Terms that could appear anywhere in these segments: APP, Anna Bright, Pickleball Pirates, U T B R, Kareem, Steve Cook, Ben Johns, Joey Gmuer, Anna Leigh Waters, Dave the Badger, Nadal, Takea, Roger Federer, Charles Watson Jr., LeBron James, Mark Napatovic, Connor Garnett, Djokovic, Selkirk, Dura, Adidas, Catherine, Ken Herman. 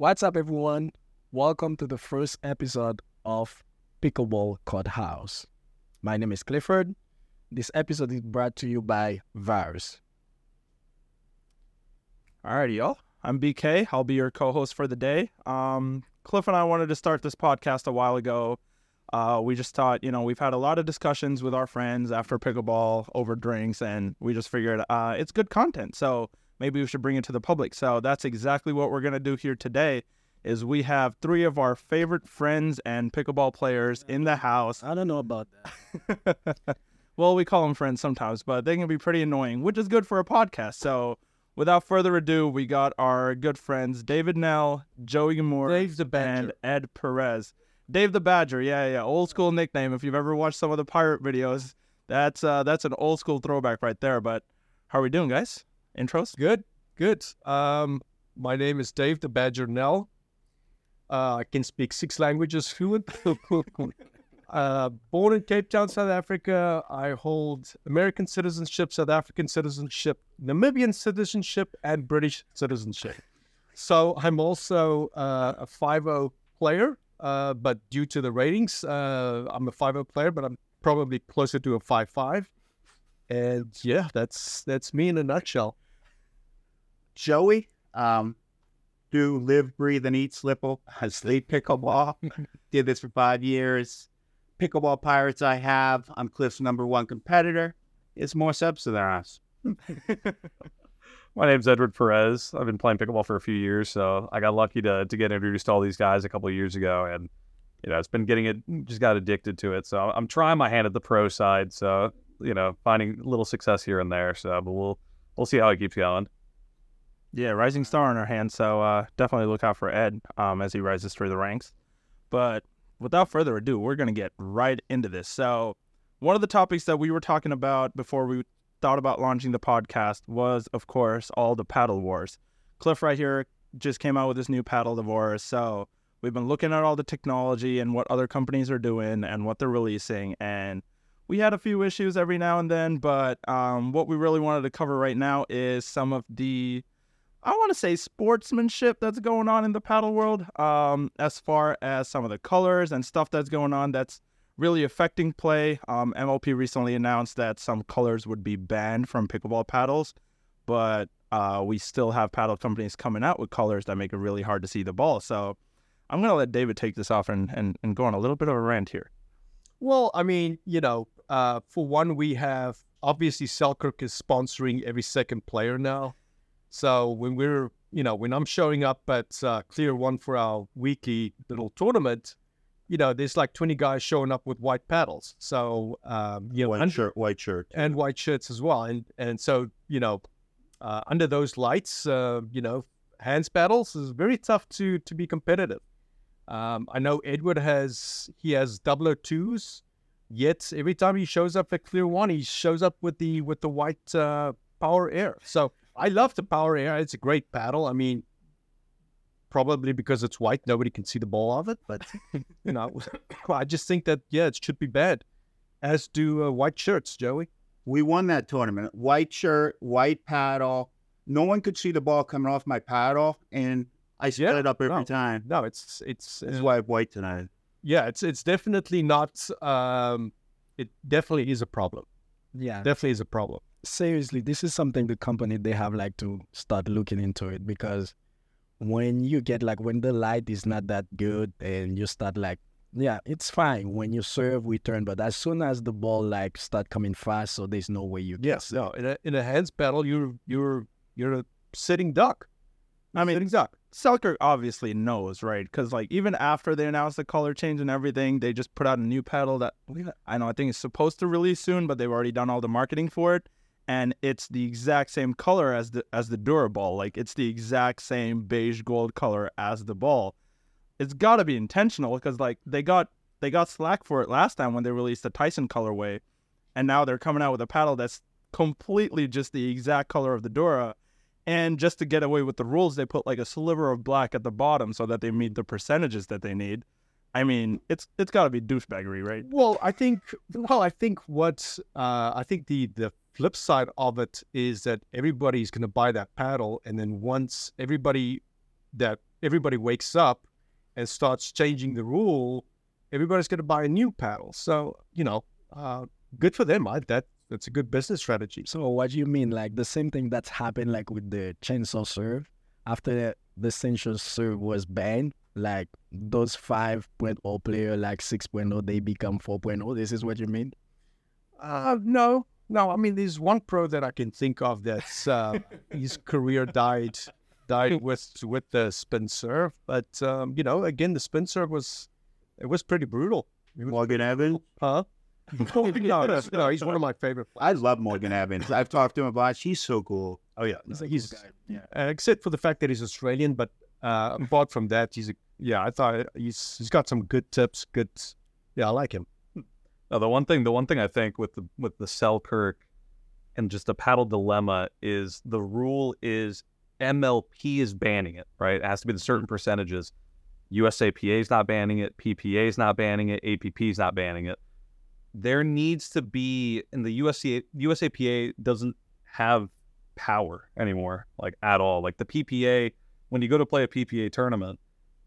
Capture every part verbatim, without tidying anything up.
What's up, everyone? Welcome to the first episode of Pickleball Courthouse. My name is Clifford. This episode is brought to you by Virus. All right, y'all. I'm B K. I'll be your co-host for the day. Um, Cliff and I wanted to start this podcast a while ago. Uh, we just thought, you know, we've had a lot of discussions with our friends after pickleball over drinks, and we just figured uh, it's good content, so maybe we should bring it to the public. So that's exactly what we're going to do here today, is we have three of our favorite friends and pickleball players in the house. I don't know about that. Well, we call them friends sometimes, but they can be pretty annoying, which is good for a podcast. So without further ado, we got our good friends David Nell, Joey Gmuer, Dave the Badger, and Ed Perez. Dave the Badger, yeah, yeah, old school nickname. If you've ever watched some of the pirate videos, that's uh, that's an old school throwback right there. But how are we doing, guys? Intros? Good, good. Um, my name is Dave the Badger Nell. Uh, I can speak six languages fluent. uh, born in Cape Town, South Africa, I hold American citizenship, South African citizenship, Namibian citizenship, and British citizenship. So I'm also uh, a five-oh player. Uh, but due to the ratings, uh, I'm a five-oh player, but I'm probably closer to a five-five. And yeah, that's that's me in a nutshell. Joey, um, do live, breathe, and eat slipple. I sleep pickleball. Did this for five years. Pickleball Pirates I have. I'm Cliff's number one competitor. It's more subs than us. My name's Edward Perez. I've been playing pickleball for a few years, so I got lucky to to get introduced to all these guys a couple of years ago, and you know, it's been getting it, just got addicted to it. So I'm trying my hand at the pro side, so you know, finding little success here and there. So, but we'll we'll see how it keeps going. Yeah, rising star in our hand, so uh, definitely look out for Ed um, as he rises through the ranks. But without further ado, we're going to get right into this. So one of the topics that we were talking about before we thought about launching the podcast was, of course, all the paddle wars. Cliff right here just came out with this new paddle divorce, so we've been looking at all the technology and what other companies are doing and what they're releasing, and we had a few issues every now and then, but um, what we really wanted to cover right now is some of the, I want to say, sportsmanship that's going on in the paddle world, um, as far as some of the colors and stuff that's going on that's really affecting play. Um, M L P recently announced that some colors would be banned from pickleball paddles, but uh, we still have paddle companies coming out with colors that make it really hard to see the ball. So I'm going to let David take this off and, and, and go on a little bit of a rant here. Well, I mean, you know, uh, for one, we have, obviously Selkirk is sponsoring every second player now. So when we're, you know, when I'm showing up at uh, Clear One for our weekly little tournament, you know, there's like twenty guys showing up with white paddles. So, um, you know, white under, shirt, white shirt, and white shirts as well. And and so, you know, uh, under those lights, uh, you know, hands paddles is very tough to to be competitive. Um, I know Edward has he has double or twos. Yet every time he shows up at Clear One, he shows up with the with the white uh, Power Air. So I love the Power Air. It's a great paddle. I mean, probably because it's white, nobody can see the ball of it, but you know, I just think that yeah, it should be bad. As do uh, white shirts, Joey. We won that tournament. White shirt, white paddle. No one could see the ball coming off my paddle, and I split yeah, it up every no, time. No, it's it's. That's uh, why I have white tonight. Yeah, it's it's definitely not. Um, it definitely is a problem. Yeah, definitely is a problem. Seriously, this is something the company they have like to start looking into it, because when you get like, when the light is not that good and you start like, yeah, it's fine when you serve, return, but as soon as the ball like start coming fast, so there's no way you can. Yes, no, in a, in a hands paddle, you're, you're, you're a sitting duck. I mean, sitting duck. Selkirk obviously knows, right? Because like even after they announced the color change and everything, they just put out a new paddle that, I know, I think it's supposed to release soon, but they've already done all the marketing for it. And it's the exact same color as the as the Dura ball. Like, it's the exact same beige gold color as the ball. It's got to be intentional, because like they got they got slack for it last time when they released the Tyson colorway, and now they're coming out with a paddle that's completely just the exact color of the Dura. And just to get away with the rules, they put like a sliver of black at the bottom so that they meet the percentages that they need. I mean, it's it's got to be douchebaggery, right? Well, I think well, I think what uh, I think the the flip side of it is that everybody's going to buy that paddle, and then once everybody that everybody wakes up and starts changing the rule, everybody's going to buy a new paddle. So, you know, uh, good for them. I, that that's a good business strategy. So what do you mean? Like the same thing that's happened like with the chainsaw serve after the chainsaw serve was banned, like those five point oh player, like six point oh, they become four point oh. This is what you mean? Uh, no, no. I mean, there's one pro that I can think of that's uh, his career died died with with the spin serve. But um, you know, again, the spin serve was it was pretty brutal. Morgan Evan, huh? no, no, no, he's one of my favorite players. I love Morgan Evans. I've talked to him a lot. He's so cool. Oh yeah, no, he's, like he's yeah. Uh, except for the fact that he's Australian, but uh, apart from that, he's a, yeah. I thought he's he's got some good tips. Good, yeah, I like him. Now, the one thing, the one thing I think with the with the Selkirk and just the paddle dilemma is the rule is M L P is banning it, right? It has to be the certain percentages. U S A P A is not banning it. P P A is not banning it. A P P is not banning it. There needs to be, and the U S A P A doesn't have power anymore, like at all. Like the P P A, when you go to play a P P A tournament,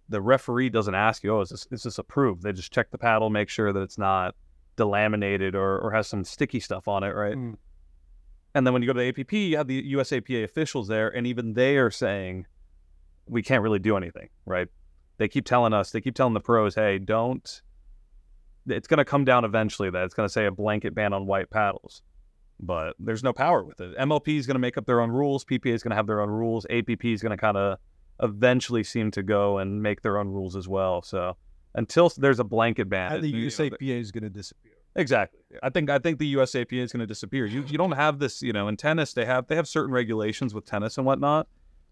the referee doesn't ask you, oh, is this, is this approved? They just check the paddle, make sure that it's not delaminated or, or has some sticky stuff on it, right? Mm. And then when you go to the A P P, you have the U S A P A officials there, and even they are saying, we can't really do anything, right? They keep telling us, they keep telling the pros, hey, don't, it's going to come down eventually that it's going to say a blanket ban on white paddles, but there's no power with it. M L P is going to make up their own rules. P P A is going to have their own rules. A P P is going to kind of eventually seem to go and make their own rules as well. So until there's a blanket ban, the U S A P A you know, is going to disappear. Exactly. I think I think the U S A P A is going to disappear. You you don't have this, you know, in tennis they have they have certain regulations with tennis and whatnot,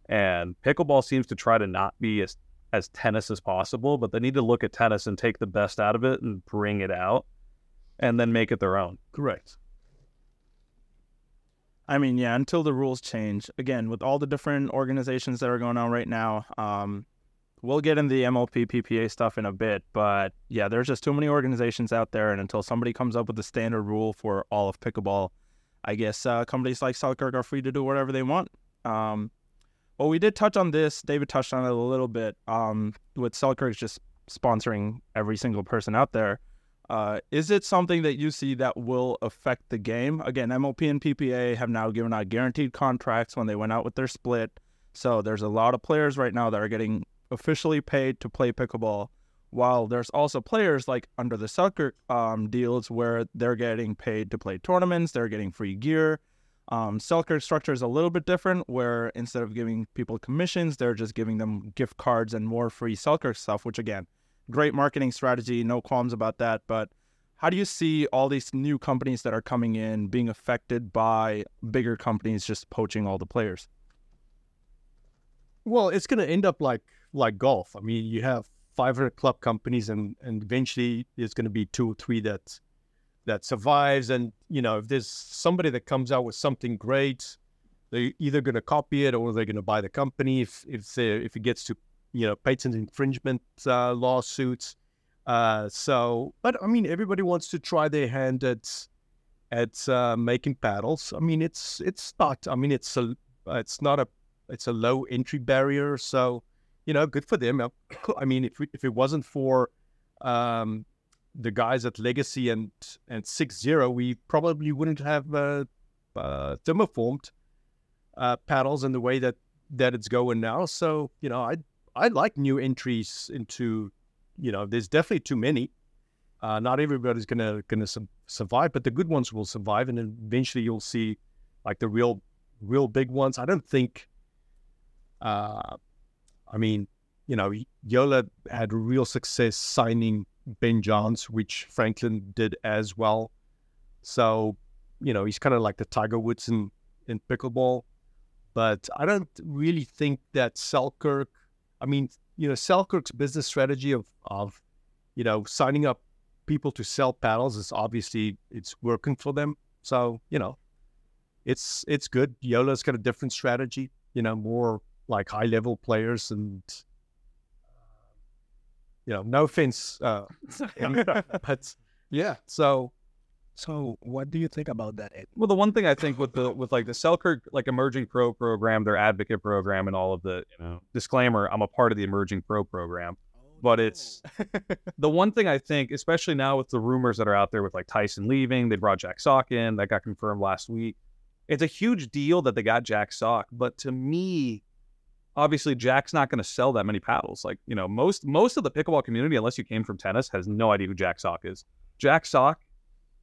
and pickleball seems to try to not be as as tennis as possible, but they need to look at tennis and take the best out of it and bring it out and then make it their own. Correct. I mean, yeah, until the rules change, again, with all the different organizations that are going on right now, um, we'll get into the M L P, P P A stuff in a bit, but yeah, there's just too many organizations out there, and until somebody comes up with a standard rule for all of pickleball, I guess uh, companies like Selkirk are free to do whatever they want. Um, Well, we did touch on this. David touched on it a little bit um, with Selkirk just sponsoring every single person out there. Uh, is it something that you see that will affect the game? Again, M L P and P P A have now given out guaranteed contracts when they went out with their split. So there's a lot of players right now that are getting officially paid to play pickleball, while there's also players like under the Selkirk um, deals where they're getting paid to play tournaments, they're getting free gear. Um, Selkirk structure is a little bit different, where instead of giving people commissions, they're just giving them gift cards and more free Selkirk stuff, which again, great marketing strategy, no qualms about that. But how do you see all these new companies that are coming in being affected by bigger companies just poaching all the players? Well, it's going to end up like like golf. I mean, you have five hundred club companies, and, and eventually there's going to be two or three that's that survives, and you know, if there's somebody that comes out with something great, they're either going to copy it or they're going to buy the company. If if if it gets to you know patent infringement uh, lawsuits, uh, so but I mean, everybody wants to try their hand at at uh, making paddles. I mean, it's it's not. I mean, it's a it's not a it's a low entry barrier. So you know, good for them. I mean, if we, if it wasn't for um, the guys at Legacy and and six zero, we probably wouldn't have uh, uh, thermoformed uh, paddles in the way that, that it's going now. So, you know, I I like new entries into, you know, there's definitely too many. Uh, not everybody's going to gonna su- survive, but the good ones will survive, and then eventually you'll see, like, the real, real big ones. I don't think, uh, I mean, you know, Yola had real success signing Ben Johns, which Franklin did as well. So, you know, he's kind of like the Tiger Woods in, in pickleball. But I don't really think that Selkirk, I mean, you know, Selkirk's business strategy of, of, you know, signing up people to sell paddles is obviously, it's working for them. So, you know, it's it's good. Yola's got a different strategy, you know, more like high-level players and, you know, no offense, uh, but yeah, so So what do you think about that, Ed? Well, the one thing I think with the with like the Selkirk like Emerging Pro program, their advocate program, and all of the you know disclaimer, I'm a part of the Emerging Pro program, oh, but no. It's the one thing I think, especially now with the rumors that are out there with like Tyson leaving, they brought Jack Sock in, that got confirmed last week. It's a huge deal that they got Jack Sock, but to me, obviously Jack's not going to sell that many paddles. Like you know, most most of the pickleball community, unless you came from tennis, has no idea who Jack Sock is. Jack Sock.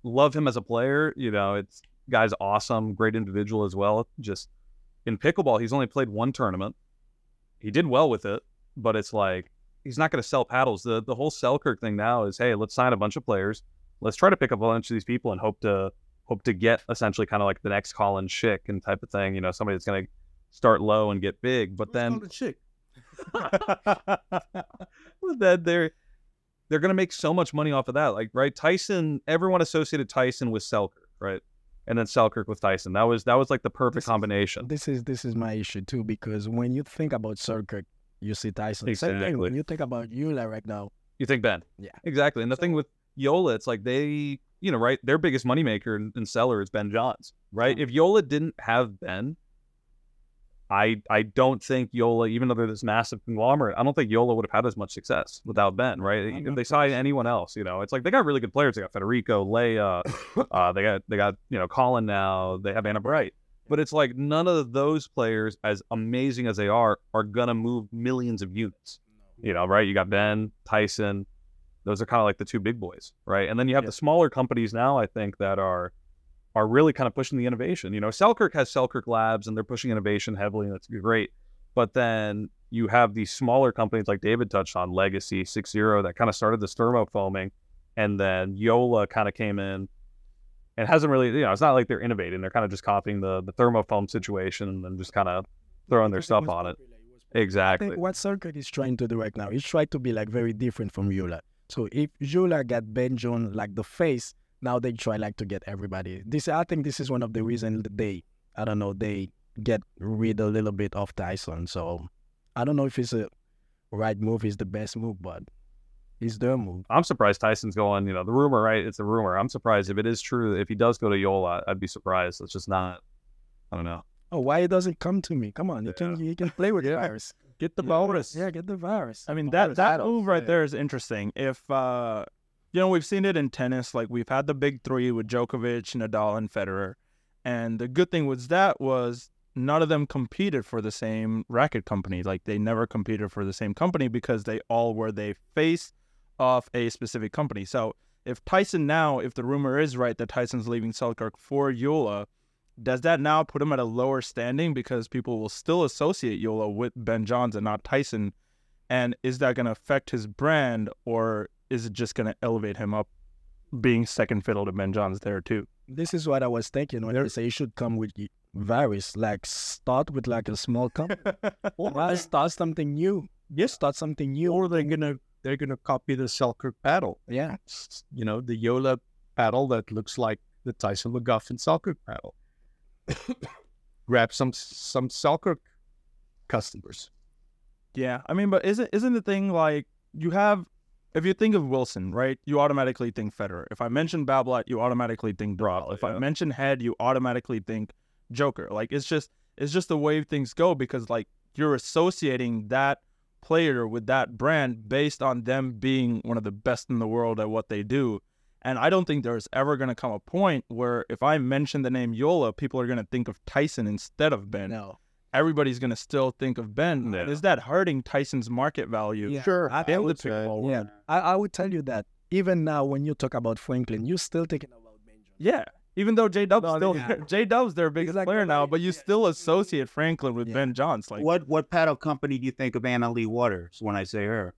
Love him as a player. You know, it's guy's awesome, great individual as well. Just in pickleball, he's only played one tournament. He did well with it, but it's like he's not going to sell paddles. The the whole Selkirk thing now is, hey, let's sign a bunch of players. Let's try to pick up a bunch of these people and hope to hope to get essentially kind of like the next Collin Shick and type of thing. You know, somebody that's going to start low and get big. But Who's then Collin Shick. But then they're. They're going to make so much money off of that. Like, right, Tyson, everyone associated Tyson with Selkirk, right? And then Selkirk with Tyson. That was that was like the perfect this combination. Is, this is this is my issue too, because when you think about Selkirk, you see Tyson. Exactly. Same thing when you think about Yola right now. You think Ben. Yeah. Exactly. And the so, thing with Yola, it's like they, you know, right, their biggest moneymaker and, and seller is Ben Johns, right? Yeah. If Yola didn't have Ben, I I don't think Yola, even though they're this massive conglomerate, I don't think Yola would have had as much success without Ben, right? If they signed anyone else, you know, it's like they got really good players. They got Federico, Leia, uh, they got they got you know Collin now. They have Anna Bright, but it's like none of those players, as amazing as they are, are gonna move millions of units, you know, right? You got Ben, Tyson, those are kind of like the two big boys, right? And then you have yeah. the smaller companies now. I think that are. are really kind of pushing the innovation. You know, Selkirk has Selkirk Labs and they're pushing innovation heavily and that's great. But then you have these smaller companies like David touched on, Legacy, six zero, that kind of started this thermofoaming. And then Yola kind of came in and hasn't really, you know, it's not like they're innovating. They're kind of just copying the, the thermofoam situation and then just kind of throwing their stuff on it. Exactly. I think what Selkirk is trying to do right now is try to be like very different from Yola. So if Yola got Ben John like the face, now they try like to get everybody. This I think this is one of the reasons they, I don't know, they get rid a little bit of Tyson. So I don't know if it's a right move, it's the best move, but it's their move. I'm surprised Tyson's going, you know, the rumor, right? It's a rumor. I'm surprised if it is true. If he does go to Yola, I'd be surprised. It's just not, I don't know. Oh, why it doesn't come to me? Come on, you yeah. can you can play with the virus. Get the virus. Yeah, get the virus. I mean, that, that move right yeah. there is interesting. If... uh You know, we've seen it in tennis. Like, we've had the big three with Djokovic, Nadal, and Federer. And the good thing was that was none of them competed for the same racket company. Like, they never competed for the same company because they all were the face of a specific company. So, if Tyson now, if the rumor is right that Tyson's leaving Selkirk for Yola, does that now put him at a lower standing because people will still associate Yola with Ben Johns and not Tyson? And is that going to affect his brand, or... is it just going to elevate him up being second fiddle to Ben Johns there too? This is what I was thinking when they say you should come with Virus, like start with like a small company. Or start something new. Yes, start something new. Or they're going to they're gonna copy the Selkirk paddle. Yeah. You know, the Yola paddle that looks like the Tyson McGuffin Selkirk paddle. Grab some some Selkirk customers. Yeah. I mean, but isn't isn't the thing like you have... If you think of Wilson, right, you automatically think Federer. If I mention Babolat, you automatically think Dura. If yeah. I mention Head, you automatically think Joker. Like, it's just it's just the way things go because, like, you're associating that player with that brand based on them being one of the best in the world at what they do. And I don't think there's ever going to come a point where if I mention the name Yola, people are going to think of Tyson instead of Ben. No. Everybody's going to still think of Ben. Yeah. Is that hurting Tyson's market value? Yeah. Sure. I, I, would say, yeah. I, I would tell you that even now when you talk about Franklin, you're still thinking about Ben Johns. Yeah. Even though J-Dub's no, still yeah. J-Dub's their biggest like, player now, but you yeah. still associate Franklin with yeah. Ben Johns. Like What what paddle company do you think of Anna Leigh Waters when I say her?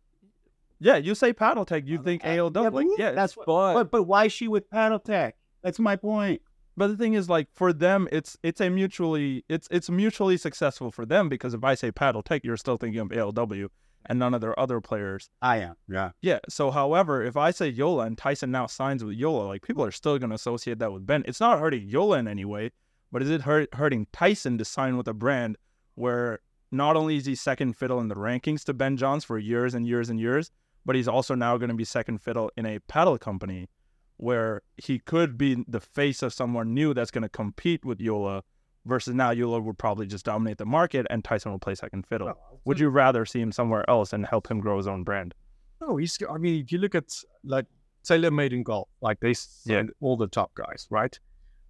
Yeah, you say Paddle Tech, you think A L W. Yeah, like, yeah, that's what, but, but why is she with Paddle Tech? That's my point. But the thing is, like, for them, it's it's a mutually it's it's mutually successful for them because if I say Paddle Tech, you're still thinking of A L W and none of their other players. I am, yeah. Yeah, so however, if I say Yola and Tyson now signs with Yola, like, people are still going to associate that with Ben. It's not hurting Yola in any way, but is it hurt, hurting Tyson to sign with a brand where not only is he second fiddle in the rankings to Ben Johns for years and years and years, but he's also now going to be second fiddle in a paddle company? where he could be the face of someone new that's going to compete with Yola, versus now Yola would probably just dominate the market and Tyson will play second fiddle. Well, would you rather see him somewhere else and help him grow his own brand? No, he's, I mean, if you look at, like, TaylorMade in golf, like they send yeah. all the top guys, right?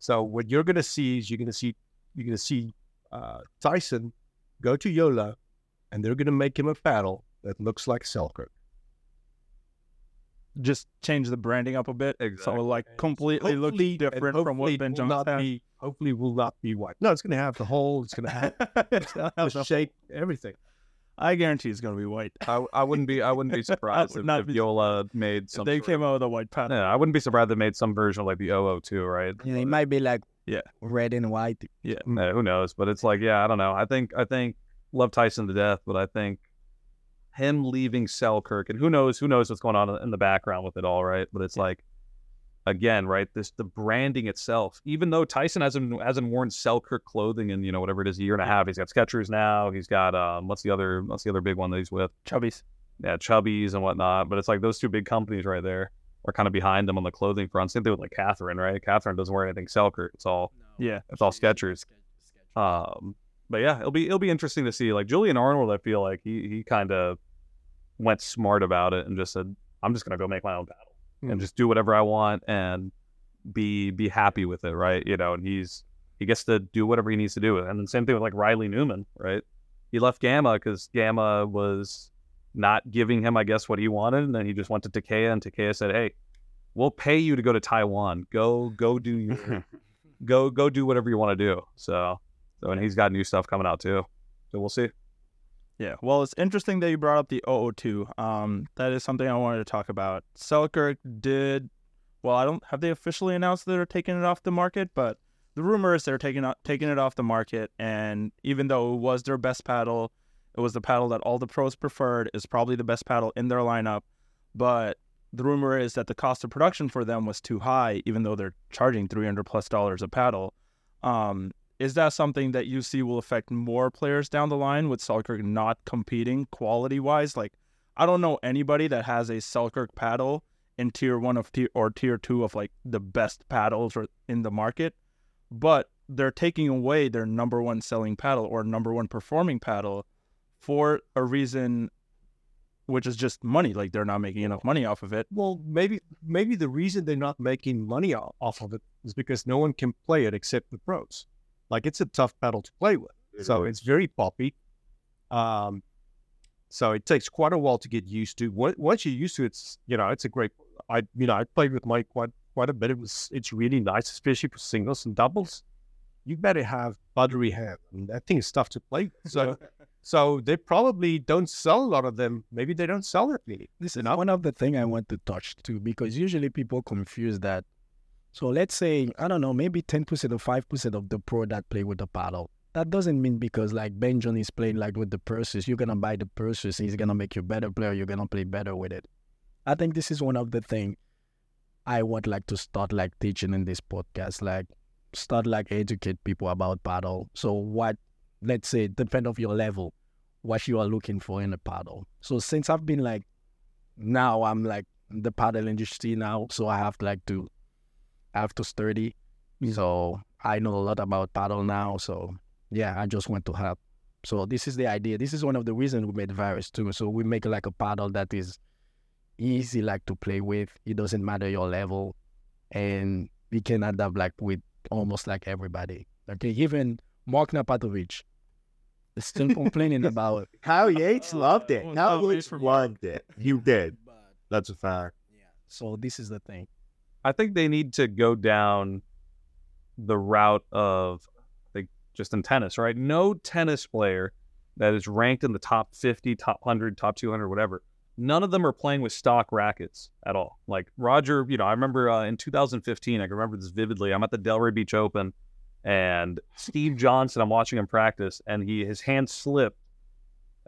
So what you're going to see is you're going to see, you're going to see uh, Tyson go to Yola and they're going to make him a paddle that looks like Selkirk. Just change the branding up a bit. Exactly. So like completely look different from what Ben Johns had. Be, hopefully will not be white. No, it's going to have the whole, it's going to have the shape, everything. I guarantee it's going to be white. I, I wouldn't be I wouldn't be surprised would if, if Yola made some. They sort came of, out with a white pattern. Yeah, I wouldn't be surprised if they made some version of like the O O two, right? Yeah, it might be like yeah. red and white. Yeah, no, who knows? But it's like, yeah, I don't know. I think, I think, love Tyson to death, but I think him leaving Selkirk, and who knows, who knows what's going on in the background with it all, right? But it's yeah. like, again, right, this the branding itself, even though Tyson hasn't hasn't worn Selkirk clothing in, you know, whatever it is, a year and a half. He's got Skechers now, he's got um what's the other what's the other big one that he's with? Chubbies. Yeah, Chubbies and whatnot. But it's like those two big companies right there are kind of behind them on the clothing front. Same thing with like Catherine, right? Catherine doesn't wear anything Selkirk. It's all no, yeah, it's all Skechers. Um but yeah, it'll be it'll be interesting to see. Like Julian Arnold, I feel like he he kind of went smart about it and just said, I'm just gonna go make my own paddle. And just do whatever I want and be be happy with it, right? You know, and he's he gets to do whatever he needs to do. And then same thing with like Riley Newman, right? He left Gamma because Gamma was not giving him, I guess, what he wanted. And then he just went to Takea, and Takea said, "Hey, we'll pay you to go to Taiwan. Go go do your, go go do whatever you want to do." So so and he's got new stuff coming out too. So we'll see. Yeah, well, it's interesting that you brought up the O O two. Um, that is something I wanted to talk about. Selkirk did, well, I don't, have they officially announced that they're taking it off the market? But the rumor is they're taking taking it off the market. And even though it was their best paddle, it was the paddle that all the pros preferred, is probably the best paddle in their lineup. But the rumor is that the cost of production for them was too high, even though they're charging three hundred plus dollars a paddle. Um Is that something that you see will affect more players down the line with Selkirk not competing quality-wise? Like, I don't know anybody that has a Selkirk paddle in tier one of tier or tier two of like the best paddles or in the market, but they're taking away their number one selling paddle or number one performing paddle for a reason, which is just money. Like they're not making enough money off of it. Well, maybe maybe the reason they're not making money off of it is because no one can play it except the pros. Like, it's a tough paddle to play with. It so is. It's very poppy. Um, so it takes quite a while to get used to. Once you're used to it, it's, you know, it's a great, I, you know, I played with Mike quite, quite a bit. It was, it's really nice, especially for singles and doubles. You better have buttery hand. I mean, that thing is tough to play with. So, so they probably don't sell a lot of them. Maybe they don't sell it really. This is one of the things I want to touch too, because usually people confuse that. So let's say, I don't know, maybe ten percent or five percent of the pro that play with the paddle. That doesn't mean because like Ben Johns is playing like with the purses, you're going to buy the purses and he's going to make you a better player, you're going to play better with it. I think this is one of the things I would like to start like teaching in this podcast, like start like educate people about paddle. So what, let's say, depend on your level, what you are looking for in a paddle. So since I've been like, now I'm like the paddle industry now, so I have like to, after thirty, so I know a lot about paddle now. So yeah, I just want to help. So this is the idea. This is one of the reasons we made Virus too. So we make like a paddle that is easy like to play with. It doesn't matter your level, and we can adapt like with almost like everybody. Okay, even Mark Napatovic is still complaining about how Yates loved it. How Yates loved it. You did. That's a fact. Yeah. So this is the thing. I think they need to go down the route of, I think, just in tennis, right? No tennis player that is ranked in the top fifty, top one hundred, top two hundred, whatever. None of them are playing with stock rackets at all. Like Roger, you know, I remember uh, in two thousand fifteen, I can remember this vividly. I'm at the Delray Beach Open, and Steve Johnson, I'm watching him practice, and he his hand slipped.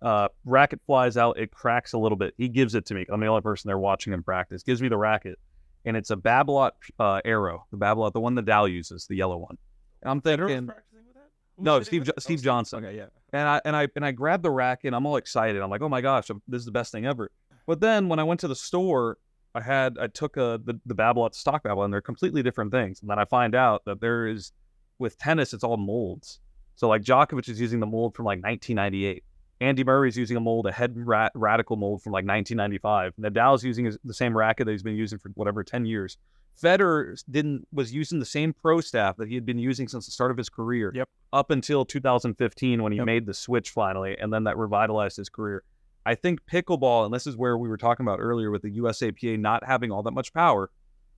Uh, racket flies out. It cracks a little bit. He gives it to me. I'm the only person there watching him practice. Gives me the racket. And it's a Babolat uh, arrow, the Babolat, the one that Nadal uses, the yellow one. And I'm thinking, Federer's practicing with that? Who's no, Steve jo- Steve Johnson. Okay, yeah. And I and I and I grabbed the racket. I'm all excited. I'm like, oh my gosh, this is the best thing ever. But then when I went to the store, I had, I took a, the, the Babolat, stock Babolat, and they're completely different things. And then I find out that there is, with tennis, it's all molds. So like Djokovic is using the mold from like nineteen ninety-eight. Andy Murray's using a mold, a Head ra- radical mold from like nineteen ninety-five. Nadal's using his, the same racket that he's been using for whatever, ten years. Federer didn't, was using the same pro staff that he had been using since the start of his career, yep, up until two thousand fifteen when he yep. made the switch finally, and then that revitalized his career. I think pickleball, and this is where we were talking about earlier with the U S A P A not having all that much power,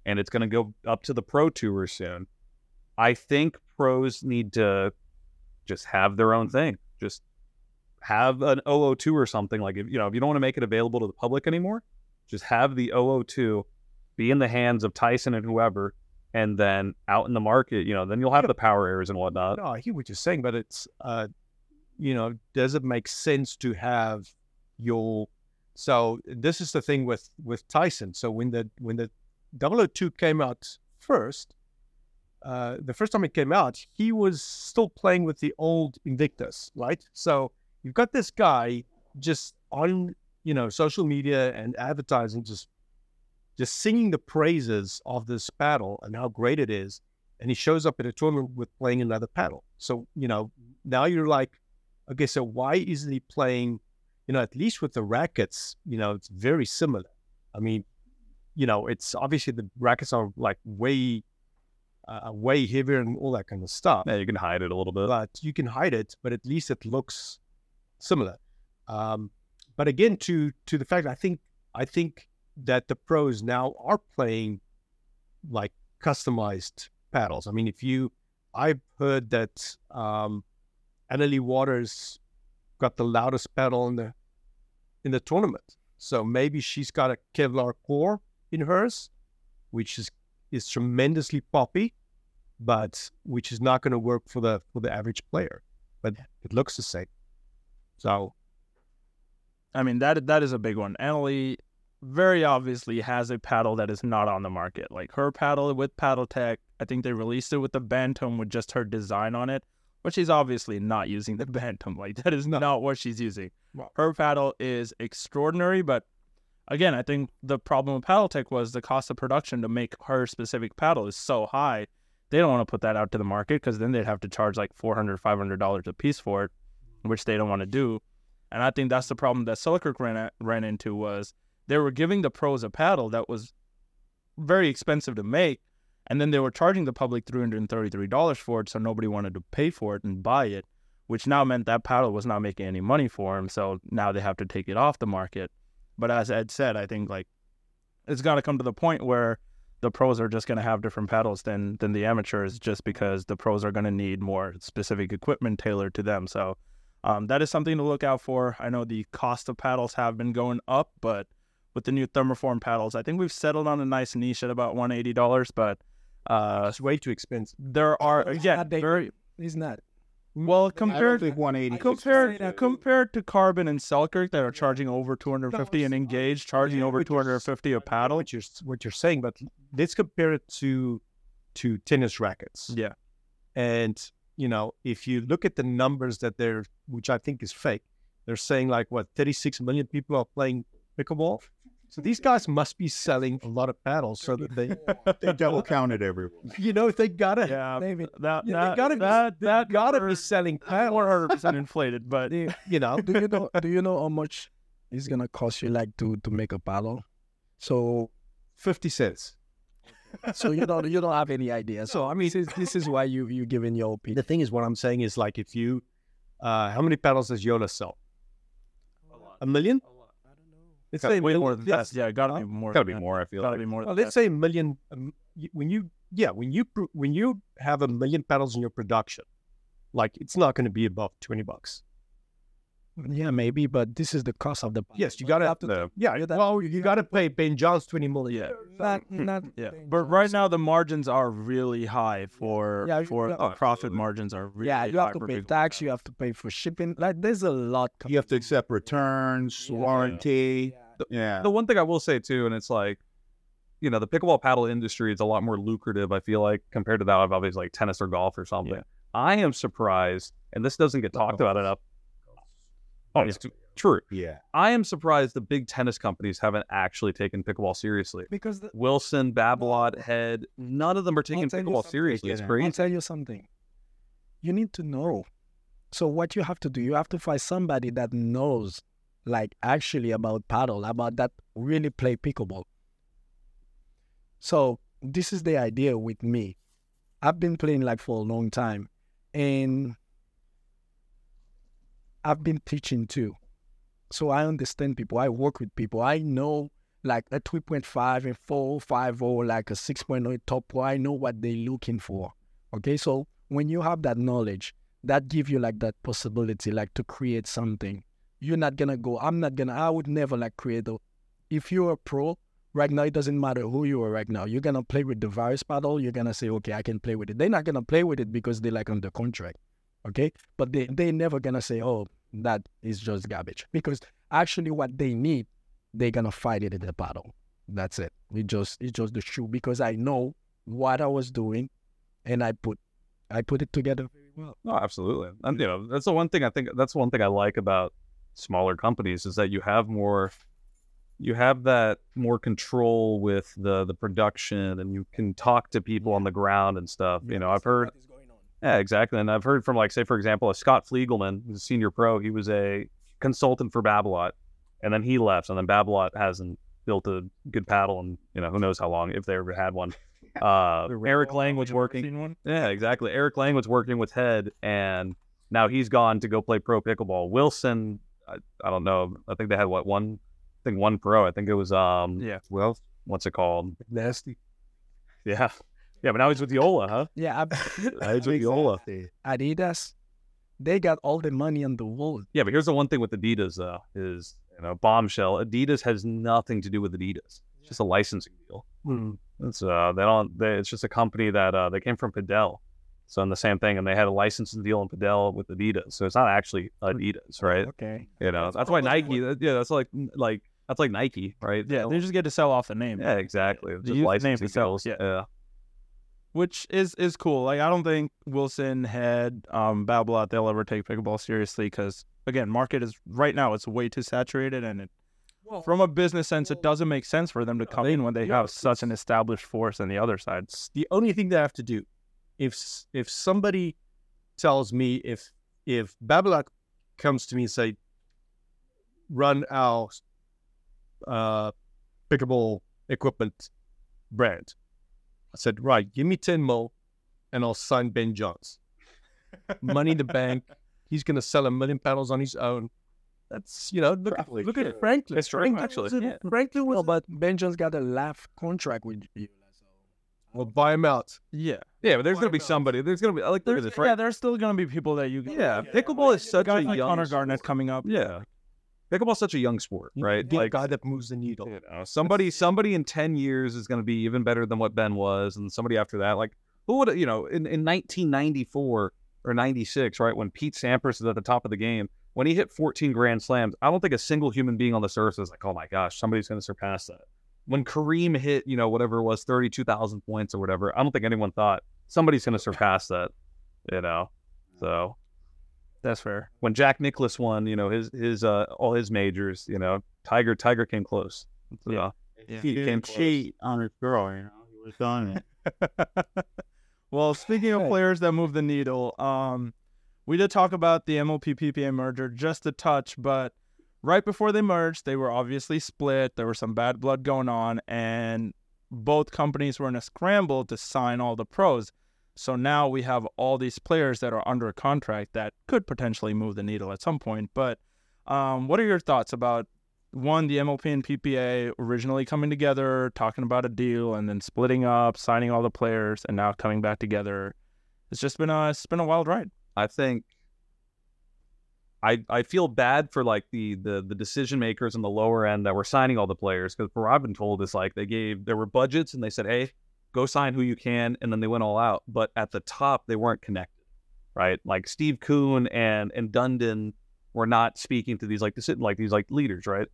and it's going to go up to the pro tour soon. I think pros need to just have their own thing. Just have an oh oh two or something. Like, if you know, if you don't want to make it available to the public anymore, just have the oh oh two be in the hands of Tyson and whoever, and then out in the market, you know, then you'll have the power errors and whatnot. No, I hear what you're saying, but it's, uh, you know, does it make sense to have your, so this is the thing with, with Tyson. So when the, when the oh oh two came out first, uh, the first time it came out, he was still playing with the old Invictus, right? So you've got this guy just on, you know, social media and advertising, just just singing the praises of this paddle and how great it is. And he shows up at a tournament with playing another paddle. So, you know, now you're like, okay, so why isn't he playing, you know, at least with the rackets, you know, it's very similar. I mean, you know, it's obviously the rackets are like way, uh, way heavier and all that kind of stuff. Yeah, you can hide it a little bit. But you can hide it, but at least it looks similar. Um, but again, to, to the fact, I think, I think, that the pros now are playing like customized paddles. I mean, if you, I've heard that um, Anna Leigh Waters got the loudest paddle in the in the tournament. So maybe she's got a Kevlar core in hers, which is, is tremendously poppy, but which is not going to work for the for the average player. But it looks the same. So, I mean, that that is a big one. Anna Leigh very obviously has a paddle that is not on the market. Like her paddle with Paddle Tech, I think they released it with the Bantam with just her design on it, but she's obviously not using the Bantam. Like that is no. not what she's using. Wow. Her paddle is extraordinary, but again, I think the problem with Paddle Tech was the cost of production to make her specific paddle is so high. They don't want to put that out to the market because then they'd have to charge like four hundred dollars, five hundred dollars a piece for it, which they don't want to do. And I think that's the problem that Selkirk ran, at, ran into was they were giving the pros a paddle that was very expensive to make, and then they were charging the public three hundred thirty-three dollars for it, so nobody wanted to pay for it and buy it, which now meant that paddle was not making any money for them, so now they have to take it off the market. But as Ed said, I think like it's got to come to the point where the pros are just going to have different paddles than, than the amateurs just because the pros are going to need more specific equipment tailored to them. So um, that is something to look out for. I know the cost of paddles have been going up, but with the new thermoform paddles, I think we've settled on a nice niche at about one hundred eighty dollars, but uh, it's way too expensive. There are, yeah, they, very, isn't that? Well, compared to one hundred eighty, compared compared to Carbon and Selkirk that are charging over two hundred fifty, no, and Engage charging yeah, over two hundred fifty a paddle. What you're, what you're saying, but let's compare it to to tennis rackets. Yeah, and you know, if you look at the numbers that they're, which I think is fake, they're saying like what thirty-six million people are playing pickleball. So these guys must be selling a lot of paddles so that they they double counted everyone. You know, they gotta yeah, David, that, you know, that, they gotta that, be, that gotta be selling paddles. One hundred percent inflated, but do, you know. Do you know do you know how much it's gonna cost you like to, to make a paddle? So fifty cents. So you don't you don't have any idea. So I mean this is, this is why you you give in your opinion. The thing is what I'm saying is like if you uh, how many paddles does Yola sell? A lot. A million? Let's say way million, more than that. Yeah, gotta be more. Gotta be more. I feel. Gotta like. be more. Than well, let's that. say a million. Um, when you, yeah, when you when you have a million paddles in your production, like it's not going to be above twenty bucks. Yeah, maybe, but this is the cost of the. Yes, you gotta have to. No. Yeah, that, well, you gotta pay Ben Johns twenty million. Yeah, not, not yeah. But right now the margins are really high for yeah, for oh, profit margins are really yeah. You high have to pay tax. You have to pay for shipping. Like there's a lot. Coming. You have to accept returns, yeah. warranty. Yeah. The, yeah. the one thing I will say too, and it's like, you know, the pickleball paddle industry is a lot more lucrative, I feel like, compared to that of obviously like tennis or golf or something. Yeah. I am surprised, and this doesn't get talked about enough. Oh, yeah. it's too, True. Yeah. I am surprised the big tennis companies haven't actually taken pickleball seriously. Because the- Wilson, Babolat, Head, none of them are taking pickleball seriously. It's crazy. I'll tell you something. You need to know. So what you have to do, you have to find somebody that knows, like, actually about paddle, about that really play pickleball. So this is the idea with me. I've been playing, like, for a long time. And I've been teaching, too. So I understand people. I work with people. I know, like, a three point five and four, five, or like a six point oh top pro. I know what they're looking for. Okay? So when you have that knowledge, that gives you, like, that possibility, like, to create something. You're not going to go, I'm not going to, I would never, like, create a, if you're a pro, right now, it doesn't matter who you are right now. You're going to play with the virus paddle. You're going to say, okay, I can play with it. They're not going to play with it because they're, like, under contract. Okay? But they, they're never going to say, oh, that is just garbage. Because actually what they need, they're going to fight it in the paddle. That's it. It just, it's just the shoe. Because I know what I was doing and I put I put it together very well. No, absolutely. And, you know, that's the one thing I think, that's one thing I like about smaller companies is that you have more, you have that more control with the, the production, and you can talk to people on the ground and stuff. Yeah, you know, I've heard... Yeah, exactly. And I've heard from, like, say, for example, a Scott Fliegelman, who's a senior pro. He was a consultant for Babolat, and then he left. And then Babolat hasn't built a good paddle in, you know, who knows how long, if they ever had one. Uh, Eric Lang was working. Yeah, exactly. Eric Lang was working with Head, and now he's gone to go play pro pickleball. Wilson, I, I don't know. I think they had, what, one? I think one pro. I think it was, um, yeah. Well, what's it called? Nasty. Yeah. Yeah, but now he's with Yola, huh? Yeah, I, he's with Yola. Adidas, they got all the money in the world. Yeah, but here's the one thing with Adidas, though, is, you know, bombshell. Adidas has nothing to do with Adidas. It's just a licensing deal. Mm-hmm. It's uh, they don't. They, it's just a company that uh, they came from Padel, so in the same thing, and they had a licensing deal in Padel with Adidas. So it's not actually Adidas, right? Okay. You know, that's, that's why Nike. That, yeah, that's like like that's like Nike, right? Yeah, they just get to sell off the name. Yeah, exactly. It's just licensing deals. Yeah. yeah. Which is, is cool. Like, I don't think Wilson, Head, um, Babolat, they'll ever take pickleball seriously because, again, market is, right now, it's way too saturated. And it, well, from a business sense, well, it doesn't make sense for them to come they, in when they yeah, have such an established force on the other side. The only thing they have to do, if if somebody tells me, if if Babolat comes to me and say, run our uh, pickleball equipment brand, I said, right, give me ten mil and I'll sign Ben Johns. Money in the bank. He's going to sell a million paddles on his own. That's, you know, look, Probably, look sure. at Franklin. That's Franklin, actually. Was yeah. Franklin was... No, but Ben Johns got a laugh contract with you. Well, buy him out. Yeah. Yeah, but there's going to be somebody. There's going to be, like, look at this, right? Yeah, there's still going to be people that you... Yeah, yeah. pickleball yeah. is such a like young Connor Garnett coming up. Yeah. Pickleball's such a young sport, right? The like, guy that moves the needle. You know, somebody, somebody in ten years is going to be even better than what Ben was, and somebody after that. Like, who would you know? In, in nineteen ninety-four or ninety-six, right, when Pete Sampras is at the top of the game, when he hit fourteen Grand Slams, I don't think a single human being on this earth is like, oh my gosh, somebody's going to surpass that. When Kareem hit, you know, whatever it was, thirty-two thousand points or whatever, I don't think anyone thought somebody's going to surpass that. You know, so. That's fair. When Jack Nicklaus won, you know, his his uh, all his majors, you know, Tiger Tiger came close. So, yeah. yeah, he, he came cheat on his girl. You know, he was done it. Well, speaking of players that move the needle, um, we did talk about the M L P P P A merger just a touch, but right before they merged, they were obviously split. There was some bad blood going on, and both companies were in a scramble to sign all the pros. So now we have all these players that are under a contract that could potentially move the needle at some point. But um, what are your thoughts about, one, the M L P and P P A originally coming together, talking about a deal, and then splitting up, signing all the players, and now coming back together? It's just been a, it's been a wild ride. I think I I feel bad for, like, the the, the decision makers on the lower end that were signing all the players, because what I've been told is, like, they gave, there were budgets, and they said, hey, go sign who you can, and then they went all out. But at the top, they weren't connected, right? Like, Steve Kuhn and and Dundon were not speaking to these like the like these like leaders, right?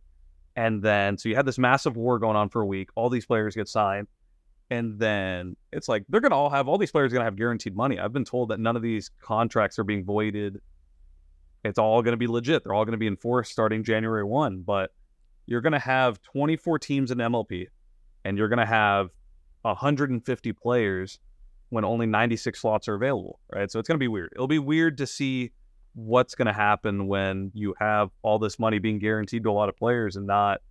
And then so you had this massive war going on for a week. All these players get signed, and then it's like they're gonna all have all these players are gonna have guaranteed money. I've been told that none of these contracts are being voided It's all going to be legit. They're all going to be enforced starting January first, but you're going to have twenty-four teams in M L P, and you're going to have one hundred fifty players when only ninety-six slots are available, right? So it's going to be weird. It'll be weird to see what's going to happen when you have all this money being guaranteed to a lot of players and not,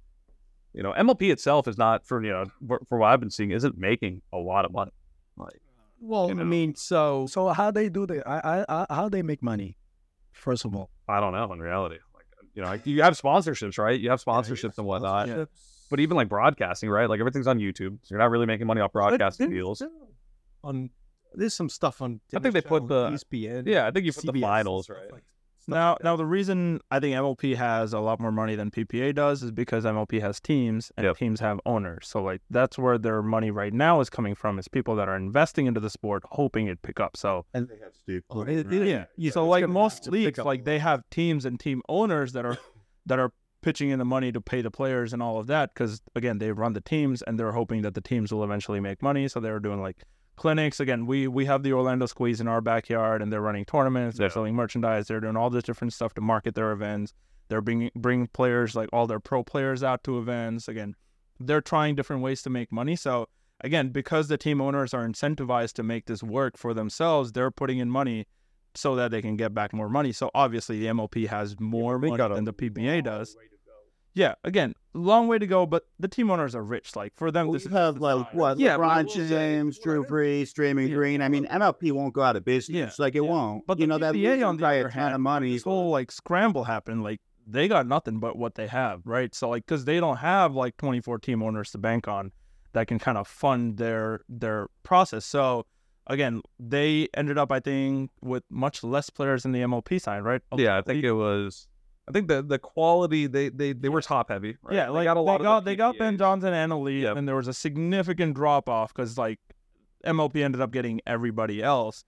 you know, M L P itself is not, for, you know, for, for what I've been seeing, isn't making a lot of money. Like, well, you know. I mean, so so how they do the, I, I, I, how they make money, first of all? I don't know, in reality. Like, you know, like, you have sponsorships, right? You have sponsorships yeah, yeah, and whatnot. Sponsorships. But even like broadcasting, right? Like everything's on YouTube. So you're not really making money off broadcasting deals. On There's some stuff on I think they put the E S P N. Yeah, I think you put C B S, the finals, right? Like now, like now the reason I think M L P has a lot more money than P P A does is because M L P has teams and yep. teams have owners. So like that's where their money right now is coming from, is people that are investing into the sport hoping it pick up. So and they have Steve. Oh, right. it, it, yeah. So like most leagues, like they have teams and team owners that are that are pitching in the money to pay the players and all of that, because again they run the teams and they're hoping that the teams will eventually make money. So they're doing like clinics. Again, we we have the Orlando Squeeze in our backyard, and they're running tournaments, they're yeah. selling merchandise, they're doing all this different stuff to market their events. They're bringing bring players, like all their pro players out to events. Again, they're trying different ways to make money. So again, because the team owners are incentivized to make this work for themselves, they're putting in money so that they can get back more money. So obviously the M L P has more yeah, money than the P B A does. Yeah, again, long way to go, but the team owners are rich. Like for them, we this have is like what? Yeah, LeBron we'll James, say, Drew Brees, Draymond yeah, Green. I mean, M L P won't go out of business. Yeah, like it yeah. won't. But you know that P P A on the other hand, of money. This whole like scramble happened. Like they got nothing but what they have, right? So like because they don't have like twenty-four team owners to bank on that can kind of fund their their process. So again, they ended up, I think, with much less players in the M L P side, right? Okay. Yeah, I think it was. I think the the quality, they they, they were top heavy. Right? Yeah, like they got a lot they got, of the they got Ben Johns and Anna Leigh, yep. and there was a significant drop off because like M L P ended up getting everybody else.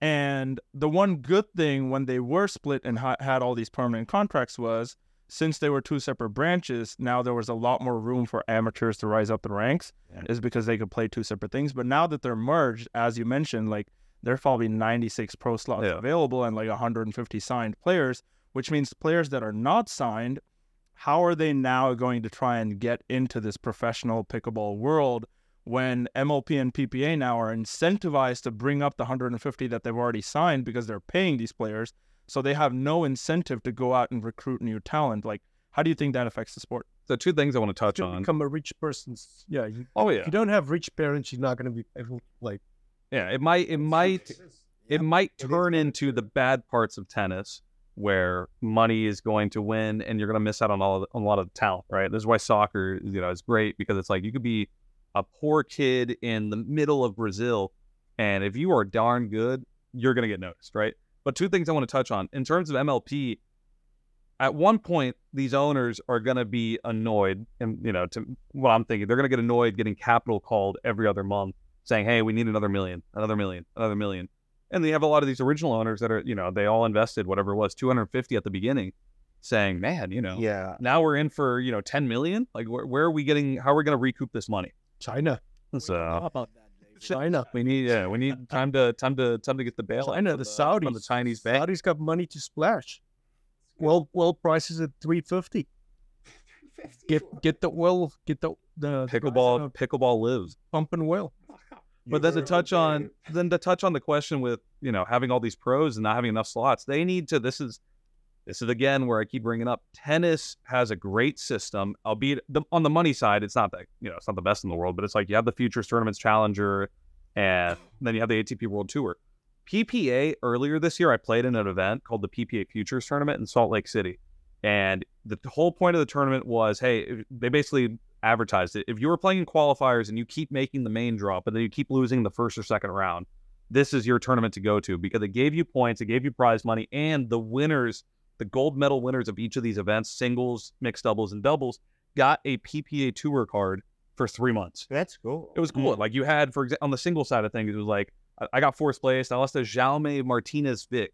And the one good thing when they were split and ha- had all these permanent contracts was, since they were two separate branches, now there was a lot more room for amateurs to rise up the ranks, yeah. is because they could play two separate things. But now that they're merged, as you mentioned, like there's probably ninety-six pro slots yeah. available and like one hundred fifty signed players. Which means players that are not signed, how are they now going to try and get into this professional pickleball world when M L P and P P A now are incentivized to bring up the one hundred fifty that they've already signed because they're paying these players, so they have no incentive to go out and recruit new talent? Like, how do you think that affects the sport? So two things I want to touch on. Become a rich person's, yeah. You, oh yeah. If you don't have rich parents, you're not going to be able, like. Yeah, it might, it might, it, it might it turn is. into the bad parts of tennis, where money is going to win and you're going to miss out on all of, on a lot of talent, right? This is why soccer, you know, is great, because it's like you could be a poor kid in the middle of Brazil, and if you are darn good, you're going to get noticed, right? But two things I want to touch on. In terms of M L P, at one point, these owners are going to be annoyed, and, you know, to what I'm thinking, they're going to get annoyed getting capital called every other month saying, hey, we need another million, another million, another million. And they have a lot of these original owners that are, you know, they all invested whatever it was, two hundred fifty at the beginning, saying, man, you know, yeah, now we're in for, you know, ten million. Like, wh- where are we getting, how are we going to recoup this money? China. So, how about that, China. We need, yeah, we need time to, time to, time to get the bail. China, the, the Saudis. From the Chinese bank. Saudis got money to splash. Well, oil prices at three fifty. Get, get the oil, get the, the pickleball, pickleball lives. Pumping oil. But then to touch on then to touch on the question with, you know, having all these pros and not having enough slots, they need to. This is this is again where I keep bringing up. Tennis has a great system, albeit the, on the money side, it's not that, you know, it's not the best in the world. But it's like you have the Futures Tournaments Challenger, and then you have the A T P World Tour. P P A earlier this year, I played in an event called the P P A Futures Tournament in Salt Lake City, and the whole point of the tournament was, hey, they basically advertised it. If you were playing in qualifiers and you keep making the main draw, but then you keep losing the first or second round, this is your tournament to go to, because it gave you points, it gave you prize money, and the winners, the gold medal winners of each of these events, singles, mixed doubles, and doubles, got a P P A Tour card for three months. That's cool. It was cool. Yeah. Like you had, for example, on the single side of things, it was like, I got fourth place. I lost to Jaume Martinez Vick.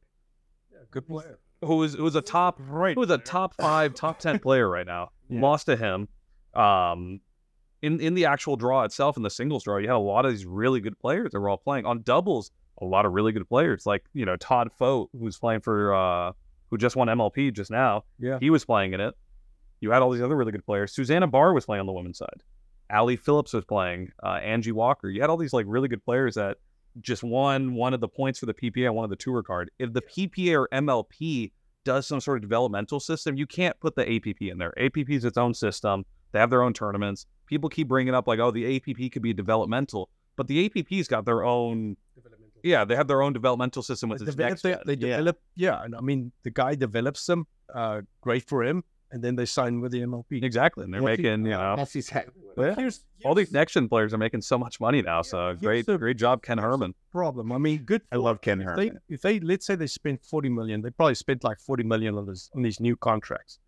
Yeah, good player. Who was, who was a top, right, who was a top five, top ten player right now. Yeah. Lost to him. Um, in, in the actual draw itself, in the singles draw, you had a lot of these really good players that were all playing. On doubles, a lot of really good players, like, you know, Todd Fote, who's playing for uh, who just won M L P just now. Yeah. He was playing in it. You had all these other really good players. Susanna Barr was playing on the women's side. Allie Phillips was playing. Uh, Angie Walker. You had all these like really good players that just won one of the points for the P P A, one of the tour card. If the P P A or M L P does some sort of developmental system, you can't put the A P P in there. A P P is its own system. They have their own tournaments. People keep bringing up like, oh, the A P P could be developmental, but the A P P's got their own. Yeah, they have their own developmental system with they its develop, next. They, they yeah. develop, yeah. And I mean, the guy develops them. Uh, great for him. And then they sign with the M L P. Exactly. And they're that's making, he, you know, that's exactly what yeah. here's, here's, all these next gen players are making so much money now. Yeah, so great, the, great job, Ken Herman. Problem. I mean, good. I love Ken if Herman. They, if they, let's say they spent forty million, they probably spent like forty million on this, on these new contracts.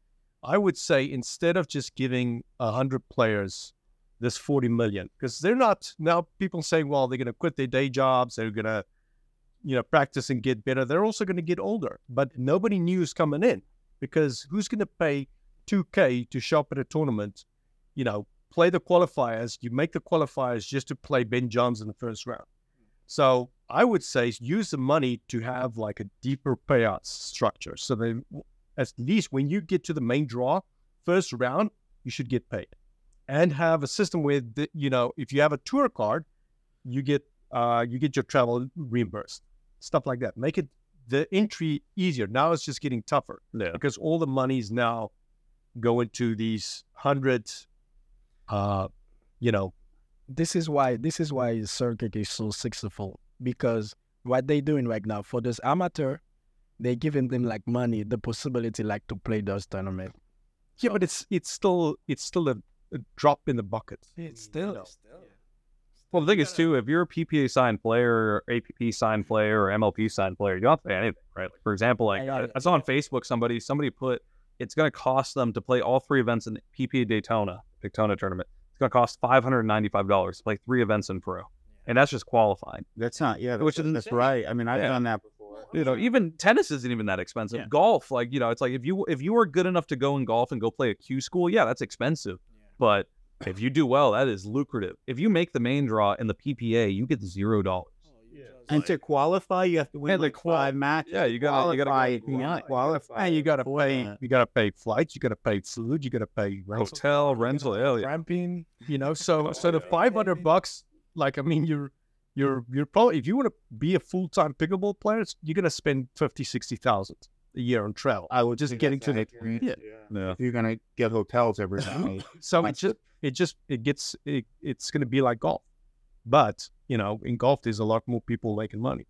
I would say instead of just giving a hundred players this forty million, because they're not now people saying, well, they're going to quit their day jobs. They're going to, you know, practice and get better. They're also going to get older, but nobody knew is coming in. Because who's going to pay two K to shop at a tournament, you know, play the qualifiers, you make the qualifiers just to play Ben Johns in the first round. So I would say use the money to have like a deeper payout structure. So then at least when you get to the main draw, first round, you should get paid. And have a system where, the, you know, if you have a tour card, you get uh, you get your travel reimbursed. Stuff like that. Make it the entry easier. Now it's just getting tougher yeah. because all the monies now go into these hundreds, uh, you know. This is why this is why Circuit is so successful, because what they're doing right now for this amateur, they're giving them like money, the possibility like to play those tournament. Yeah, but it's it's still it's still a, a drop in the bucket. It's still. You know. still. Well, the thing is, too, if you're a P P A signed player, or A P P signed player, or M L P signed player, you don't have to pay anything, right? Like, for example, like I, I saw on Facebook, somebody somebody put, it's going to cost them to play all three events in the P P A Daytona, Daytona tournament. It's going to cost five hundred ninety-five dollars to play three events in pro. Yeah. And that's just qualifying. That's not, yeah, that's, Which is, that's right. I mean, I've yeah. done that before. You know, even tennis isn't even that expensive. Yeah. Golf, like, you know, it's like if you if you are good enough to go in golf and go play a Q school, yeah, that's expensive. Yeah. But if you do well, that is lucrative. If you make the main draw in the P P A, you get zero dollars. Oh, yeah. And like, to qualify, you have to win like quali- five matches. Yeah, you got to qualify. Qualify. You got to pay. You got to pay flights. You got to pay food. You got to pay rental. hotel rental. Yeah, yeah. Ramping. You know, so oh, so yeah. the five hundred bucks. Like, I mean, you're you're you're probably, if you want to be a full time pickleball player, you're gonna spend fifty, sixty thousand a year on travel. I was just getting to the point. Yeah. yeah. If you're gonna get hotels every night. So it's just. It just, it gets, it, it's going to be like golf. But, you know, in golf, there's a lot more people making money.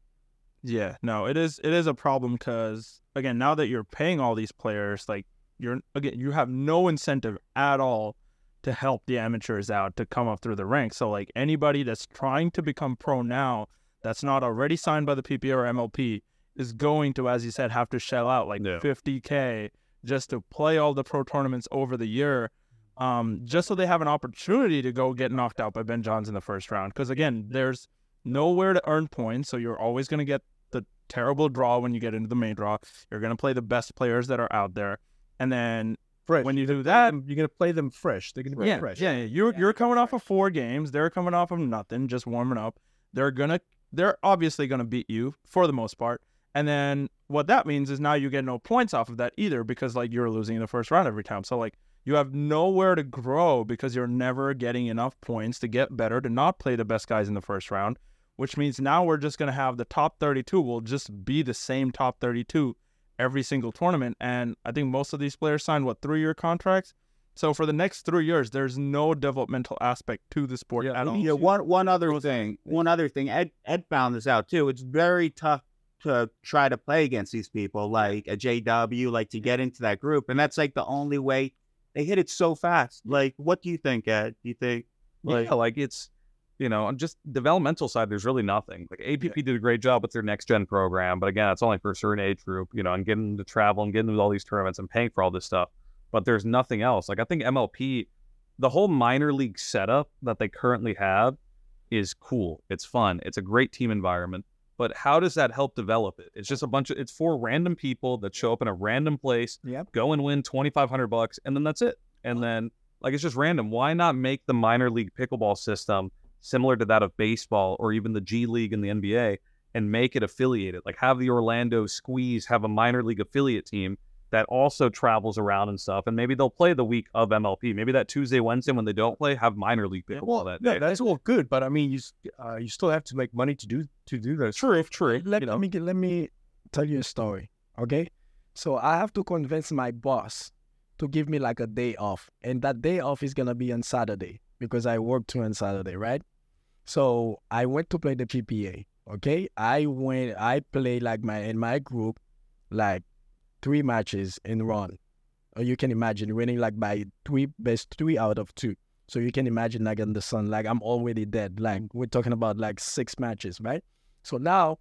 Yeah, no, it is, it is a problem because, again, now that you're paying all these players, like, you're, again, you have no incentive at all to help the amateurs out to come up through the ranks. So, like, anybody that's trying to become pro now that's not already signed by the P P A or M L P is going to, as you said, have to shell out like yeah. fifty K just to play all the pro tournaments over the year. Um, just so they have an opportunity to go get knocked out by Ben Johns in the first round. Because, again, there's nowhere to earn points, so you're always going to get the terrible draw when you get into the main draw. You're going to play the best players that are out there. And then fresh. when you do that... Them, you're going to play them fresh. They're going to be yeah, fresh. Yeah, yeah. You're, yeah, you're coming fresh. off of four games. They're coming off of nothing, just warming up. They're going to... They're obviously going to beat you, for the most part. And then what that means is now you get no points off of that either because, like, you're losing in the first round every time. So, like, you have nowhere to grow because you're never getting enough points to get better, to not play the best guys in the first round, which means now we're just going to have the top thirty-two will just be the same top thirty-two every single tournament. And I think most of these players signed, what, three-year contracts? So for the next three years, there's no developmental aspect to the sport yeah, at all. Yeah, one, one other thing. One other thing. Ed, Ed found this out, too. It's very tough to try to play against these people, like a J W, like to get into that group. And that's, like, the only way. They hit it so fast. Like, what do you think, Ed? Do you think? Like, yeah, like it's, you know, on just developmental side, there's really nothing. Like, A P P yeah. did a great job with their next gen program, but again, it's only for a certain age group, you know, and getting them to travel and getting them to all these tournaments and paying for all this stuff. But there's nothing else. Like, I think M L P, the whole minor league setup that they currently have is cool. It's fun. It's a great team environment. But how does that help develop it? It's just a bunch of, it's four random people that show up in a random place, yep. go and win twenty-five hundred bucks, and then that's it. And then, like, it's just random. Why not make the minor league pickleball system similar to that of baseball or even the G League in the N B A and make it affiliated. Like have the Orlando Squeeze have a minor league affiliate team that also travels around and stuff. And maybe they'll play the week of M L P. Maybe that Tuesday, Wednesday, when they don't play, have minor league pickleball yeah, well, that day. No, that's all good. But I mean, you uh, you still have to make money to do to do those. True, true. Let, you know? let, me, let me tell you a story, okay? So I have to convince my boss to give me like a day off. And that day off is going to be on Saturday because I work too on Saturday, right? So I went to play the P P A, okay? I went, I played like my, in my group, like, three matches in run. You can imagine winning like by three, best three out of two. So you can imagine like in the sun, like I'm already dead. Like we're talking about like six matches, right? So now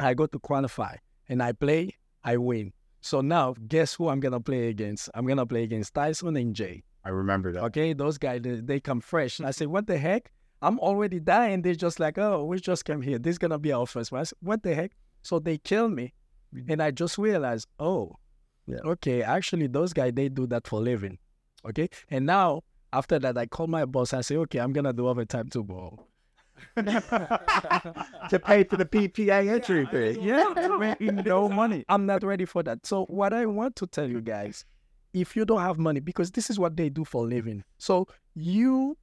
I go to qualify and I play, I win. So now guess who I'm going to play against? I'm going to play against Tyson and Jay. I remember that. Okay, those guys, they, they come fresh. And I say, what the heck? I'm already dying. They're just like, oh, we just came here. This is going to be our first match. What the heck? So they kill me. And I just realized, oh, yeah. okay, actually, those guys, they do that for a living, okay? And now, after that, I call my boss. I say, okay, I'm going to do overtime too, bro. To pay for the P P A entry fee. Yeah, yeah. No money. I'm not ready for that. So what I want to tell you guys, if you don't have money, because this is what they do for a living. So you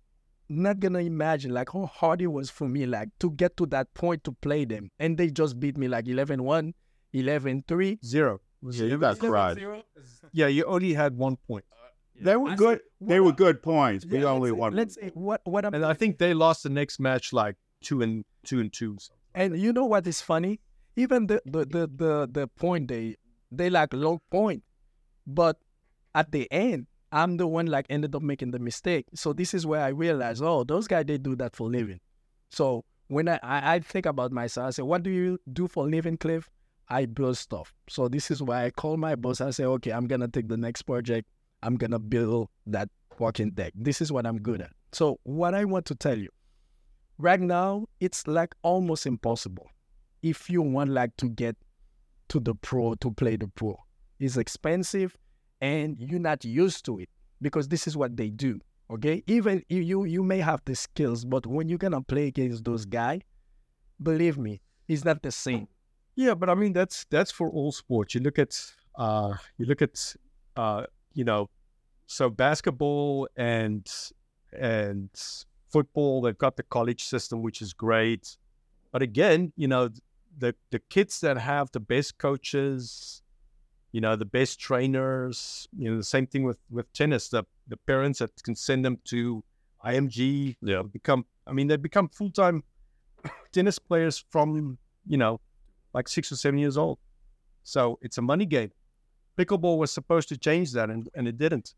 not going to imagine like how hard it was for me like to get to that point to play them. And they just beat me like eleven one. eleven three. Zero. Yeah, you got cried. Zero? Yeah, you only had one point. Uh, yeah. They were I good. Said, they were good points, yeah, but only say, one. Let's say what what I'm. And I think they lost the next match like two and two and two. And you know what is funny? Even the the the the, the point they they like low point, but at the end I'm the one like ended up making the mistake. So this is where I realized, oh, those guys they do that for a living. So when I, I, I think about myself, I say, what do you do for a living, Cliff? I build stuff. So this is why I call my boss. I say, okay, I'm going to take the next project. I'm going to build that fucking deck. This is what I'm good at. So what I want to tell you, right now, it's like almost impossible. If you want like to get to the pro, to play the pro, it's expensive and you're not used to it because this is what they do, okay? Even you, you may have the skills, but when you're going to play against those guys, believe me, it's not the same. Yeah, but I mean that's that's for all sports. You look at uh, you look at uh, you know, so basketball and and football. They've got the college system, which is great. But again, you know, the the kids that have the best coaches, you know, the best trainers. You know, the same thing with, with tennis. The the parents that can send them to I M G. Yeah, become. I mean, they become full time tennis players from you know. like six or seven years old. So it's a money game. Pickleball was supposed to change that, and, and it didn't.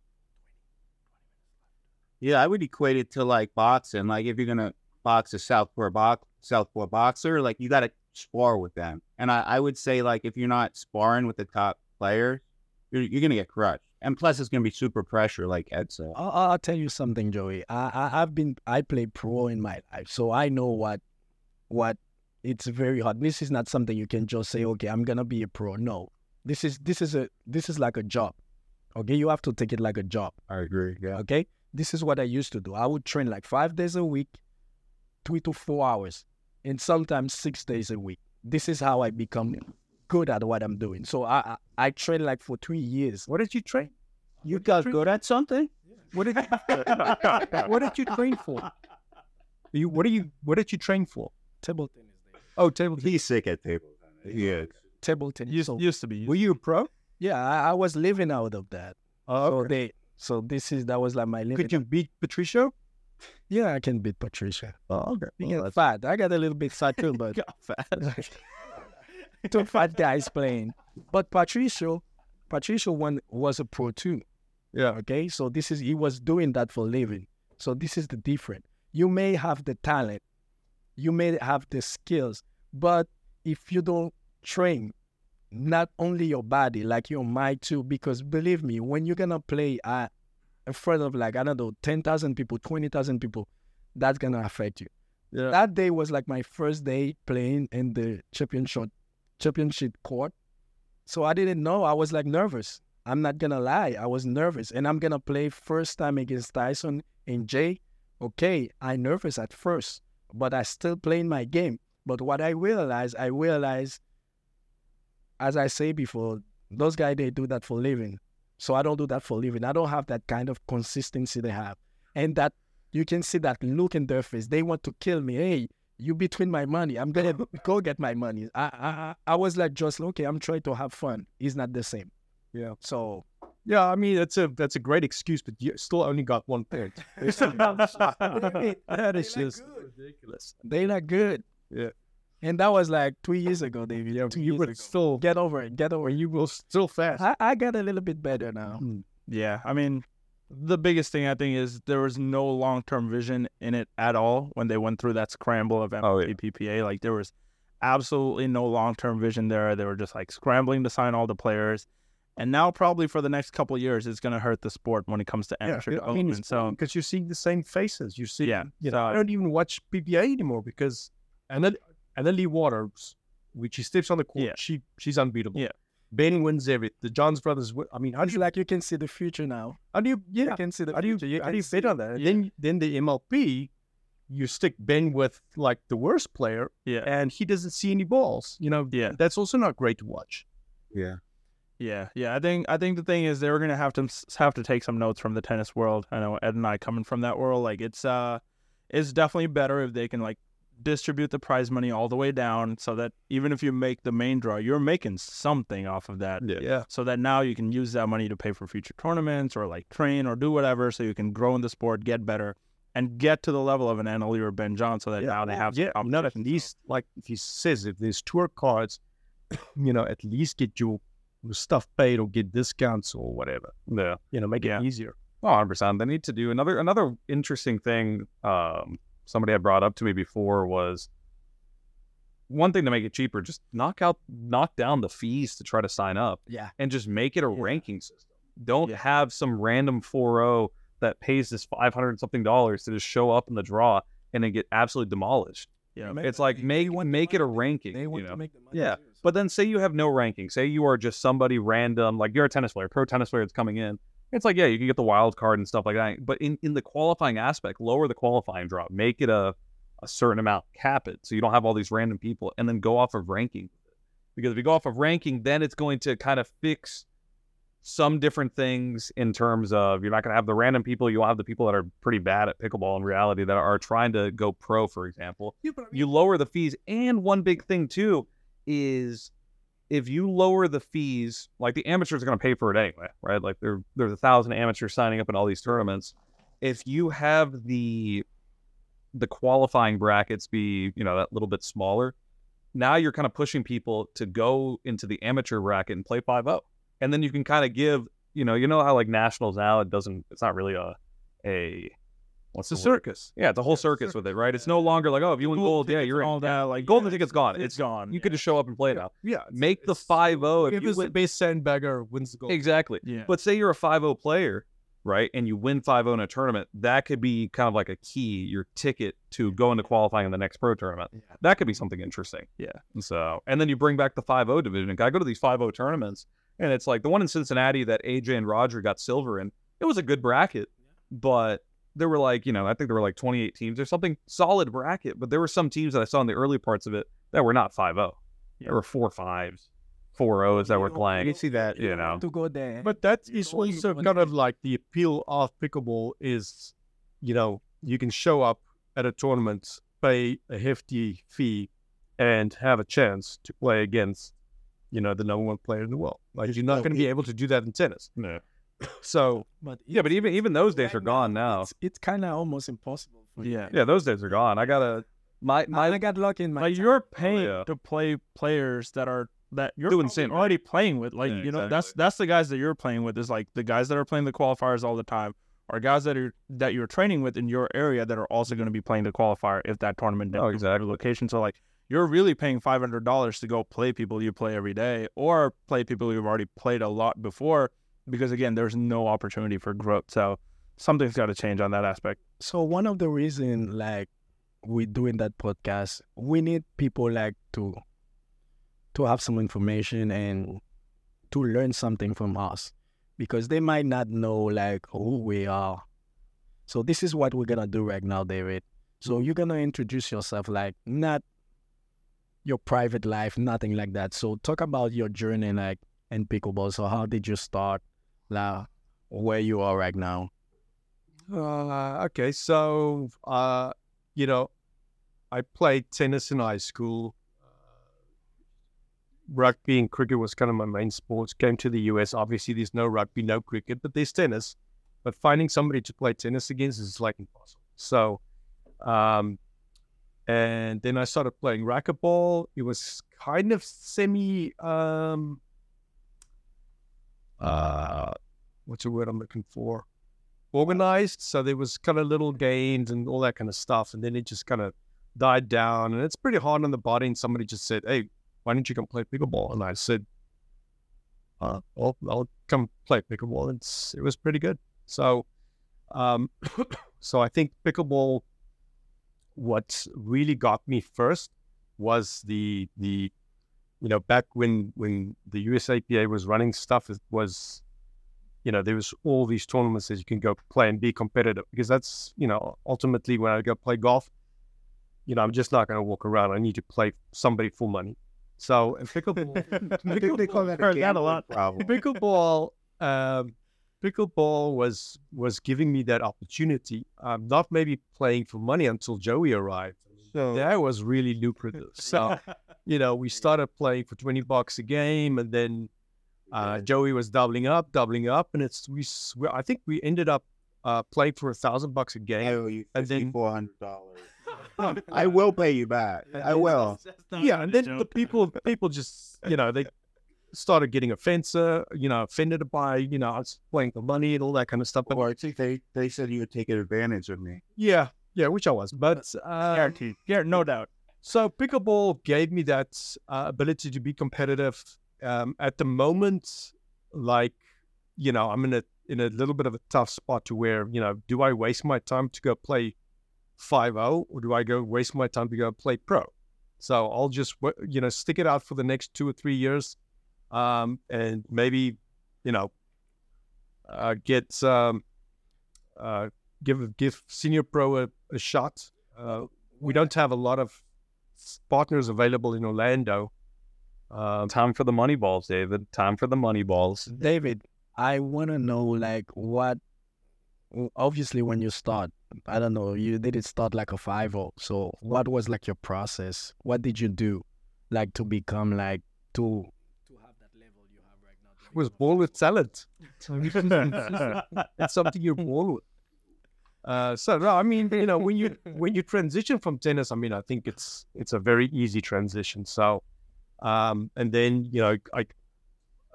Yeah, I would equate it to, like, boxing. Like, if you're going to box a southpaw box, southpaw boxer, like, you got to spar with them. And I, I would say, like, if you're not sparring with the top player, you're, you're going to get crushed. And plus, it's going to be super pressure, like Ed said. I'll, I'll tell you something, Joey. I, I, I've been, I play pro in my life, so I know what, what, it's very hard. This is not something you can just say, okay, I'm going to be a pro. No, this is, this is a, this is like a job. Okay. You have to take it like a job. I agree. Yeah. Okay. This is what I used to do. I would train like five days a week, three to four hours, and sometimes six days a week. This is how I become good at what I'm doing. So I, I, I trained like for three years. What did you train? You got good at something? Yeah. What did you, what did you train for? You, what are you, what did you train for? Table tennis. Oh, table tennis. He's sick at table tennis. Yeah. Table tennis. Used, so, used to be. Used were you a pro? Yeah, I, I was living out of that. Oh, so, okay. they, so this is, that was like my living. Could you out. beat Patricia? Yeah, I can beat Patricia. Oh, okay. You well, get fat. I got a little bit fat too, but. got fat. Two fat guys playing. But Patricia, Patricia one was a pro too. Yeah. Okay. So this is, he was doing that for a living. So this is the difference. You may have the talent. You may have the skills, but if you don't train, not only your body, like your mind too, because believe me, when you're going to play uh, in front of like, I don't know, ten thousand people, twenty thousand people, that's going to affect you. Yeah. That day was like my first day playing in the championship, championship court. So I didn't know. I was like nervous. I'm not going to lie. I was nervous. And I'm going to play first time against Tyson and Jay. Okay, I'm nervous at first. But I still playing my game. But what I realized, I realized, as I say before, those guys, they do that for living. So I don't do that for living. I don't have that kind of consistency they have. And that you can see that look in their face. They want to kill me. Hey, you between my money. I'm going to go get my money. I, I I was like, just, okay, I'm trying to have fun. It's not the same. Yeah. So... Yeah, I mean, that's a that's a great excuse, but you still only got one parent. That is just ridiculous. They're not good. Yeah. And that was like three years ago, David. Yeah, two you years would ago. Still get over it. Get over it. You will still fast. I, I got a little bit better now. Mm. Yeah. I mean, the biggest thing I think is there was no long-term vision in it at all when they went through that scramble of M L P, oh, yeah. P P A. Like, there was absolutely no long-term vision there. They were just like scrambling to sign all the players. And now probably for the next couple of years, it's going to hurt the sport when it comes to amateur yeah, development. I mean, so because you're seeing the same faces, you see. Yeah, you know, so I don't even watch P P A anymore because Anna, Anna Leigh Waters, when she steps on the court, yeah. she she's unbeatable. Yeah, Ben wins everything. The Johns brothers. Win. I mean, how do you like? You can see the future now. How do you? Yeah, you can see the. How do you? you how do you bet on that? Yeah. Then then the M L P, you stick Ben with like the worst player. Yeah, and he doesn't see any balls. You know. Yeah, that's also not great to watch. Yeah. Yeah, yeah. I think I think the thing is they're gonna have to have to take some notes from the tennis world. I know Ed and I coming from that world, like it's uh, it's definitely better if they can like distribute the prize money all the way down, so that even if you make the main draw, you're making something off of that. Yeah. yeah. So that now you can use that money to pay for future tournaments or like train or do whatever, so you can grow in the sport, get better, and get to the level of an Anna Leigh or Ben Johns, so that yeah. now they have. Yeah. Not at least so. Like if he says if there's tour cards, you know, at least get you. Stuff paid or get discounts or whatever. Yeah, you know, make yeah. it easier. Oh, one hundred percent. They need to do another another interesting thing. Um, somebody had brought up to me before was one thing to make it cheaper. Just knock out, knock down the fees to try to sign up. Yeah, and just make it a yeah. ranking system. Don't yeah. have some random four oh that pays this five hundred something dollars to just show up in the draw and then get absolutely demolished. Yeah, it's like make make it a ranking. They want you know? to make the money. Yeah, too, so. But then say you have no ranking. Say you are just somebody random, like you're a tennis player, pro tennis player that's coming in. It's like yeah, you can get the wild card and stuff like that. But in, in the qualifying aspect, lower the qualifying drop, make it a, a certain amount, cap it, so you don't have all these random people, and then go off of ranking. Because if you go off of ranking, then it's going to kind of fix some different things in terms of you're not going to have the random people. You'll have the people that are pretty bad at pickleball in reality that are trying to go pro, for example. Yeah, but I mean, you lower the fees. And one big thing, too, is if you lower the fees, like the amateurs are going to pay for it anyway, right? Like there, there's a thousand amateurs signing up in all these tournaments. If you have the the qualifying brackets be, you know, that little bit smaller, now you're kind of pushing people to go into the amateur bracket and play five oh. And then you can kind of give, you know, you know how like nationals now, it doesn't, it's not really a, a, what's it's a circus. Yeah, it's a whole yeah, circus, circus with it, right? It's yeah. no longer like, oh, if you win gold, gold yeah, you're in. All that, like, yeah, golden yeah, ticket's gone. It's, it's gone. You yeah. could just show up and play it yeah. now. Yeah. Make it's, the five oh. If, if you it's win, the base sandbagger wins the gold. Exactly. Yeah. But say you're a five oh player, right? And you win five oh in a tournament, that could be kind of like a key, your ticket to go into qualifying in the next pro tournament. Yeah. That could be something interesting. Yeah. So, and then you bring back the five oh division. I go to these five oh tournaments. And it's like the one in Cincinnati that A J and Roger got silver in. It was a good bracket, but there were like, you know, I think there were like twenty-eight teams or something, solid bracket. But there were some teams that I saw in the early parts of it that were not five oh. Yeah. There were four fives, four ohs that were playing. You see that, you know. To go there. But that is also kind of like the appeal of pickleball is, you know, you can show up at a tournament, pay a hefty fee, and have a chance to play against, you know, the number one player in the world. Like, you're not going to be able to do that in tennis. No. So, but yeah, but even even those days are gone now. It's, it's kind of almost impossible. For yeah. You. Yeah, those days are gone. I got a, my, my, I got lucky in my, like, you're paying yeah. to play players that are, that you're doing already playing with. Like, yeah, you know, exactly. that's, that's the guys that you're playing with is like the guys that are playing the qualifiers all the time are guys that are, that you're training with in your area that are also going to be playing the qualifier if that tournament doesn't oh, exactly. location. So, like, you're really paying five hundred dollars to go play people you play every day or play people you've already played a lot before because, again, there's no opportunity for growth. So something's got to change on that aspect. So one of the reasons, like, we're doing that podcast, we need people, like, to to have some information and to learn something from us because they might not know, like, who we are. So this is what we're going to do right now, David. So you're going to introduce yourself, like, not your private life, nothing like that. So talk about your journey, like, in pickleball. So how did you start, like, where you are right now? Uh, okay, so, uh, you know, I played tennis in high school. Rugby and cricket was kind of my main sports. Came to the U S, obviously there's no rugby, no cricket, but there's tennis. But finding somebody to play tennis against is like impossible. So, um, and then I started playing racquetball. It was kind of semi, um, uh, what's the word I'm looking for? Organized. So there was kind of little games and all that kind of stuff. And then it just kind of died down. And it's pretty hard on the body. And somebody just said, hey, why don't you come play pickleball? And I said, uh, well, I'll come play pickleball. It's, it was pretty good. So, um, so I think pickleball, what really got me first was the, the, you know, back when, when the U S A P A was running stuff, it was, you know, there was all these tournaments that you can go play and be competitive, because that's, you know, ultimately when I go play golf, you know, I'm just not going to walk around. I need to play somebody for money. So pickleball, pickleball they call that a, that a lot. Pickleball, um, pickleball was was giving me that opportunity. I'm not maybe playing for money until Joey arrived. So that was really lucrative. So, you know, we started playing for twenty bucks a game, and then uh, Joey was doubling up, doubling up, and it's we. I think we ended up uh, playing for a thousand bucks a game. I owe you fifty-four hundred dollars. I will pay you back. Yeah, I will. That's, that's yeah, and then joke. the people, people just, you know, they started getting offensive, you know, offended by, you know, I was playing for money and all that kind of stuff. But well, I think they, they said you would take advantage of me. Yeah, yeah, which I was, but uh, guaranteed, yeah, no doubt. So pickleball gave me that uh, ability to be competitive. Um, at the moment, like, you know, I'm in a in a little bit of a tough spot to where, you know, do I waste my time to go play five oh, or do I go waste my time to go play pro? So I'll just, you know, stick it out for the next two or three years, um, and maybe, you know, uh, get um, uh, give give senior pro a, a shot. Uh, we don't have a lot of partners available in Orlando. Um, time for the money balls, David. Time for the money balls, David. I want to know, like, what. Obviously, when you start, I don't know, you didn't start like a five oh. So what was like your process? What did you do, like, to become like to to have that level you have right now? I was born with talent. That's something you're born with. Uh, so no, I mean, you know, when you when you transition from tennis, I mean, I think it's it's a very easy transition. So, um, and then you know, I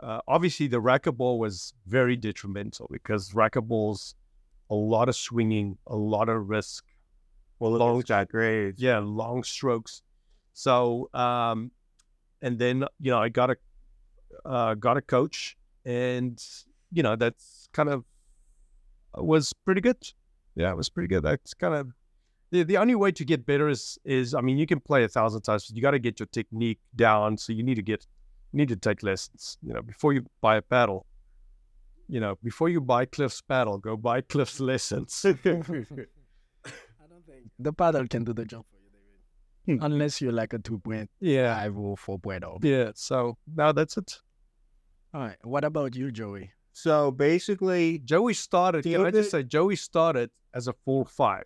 uh, obviously the racquetball was very detrimental, because racquetball's a lot of swinging, a lot of risk. Well, long grades. Yeah, long strokes. So, um, and then, you know, I got a, uh, got a coach, and, you know, that's kind of was pretty good. Yeah, it was pretty good. That's kind of the, the only way to get better is, is, I mean, you can play a thousand times, but you got to get your technique down. So you need to get, you need to take lessons, you know, before you buy a paddle. You know, before you buy Cliff's paddle, go buy Cliff's lessons. I don't think the paddle can do the job for you, David. Hmm. Unless you're like a two point five yeah. or four point oh. Yeah, so now that's it. All right, what about you, Joey? So basically... Joey started, can I just say, Joey started as a four five,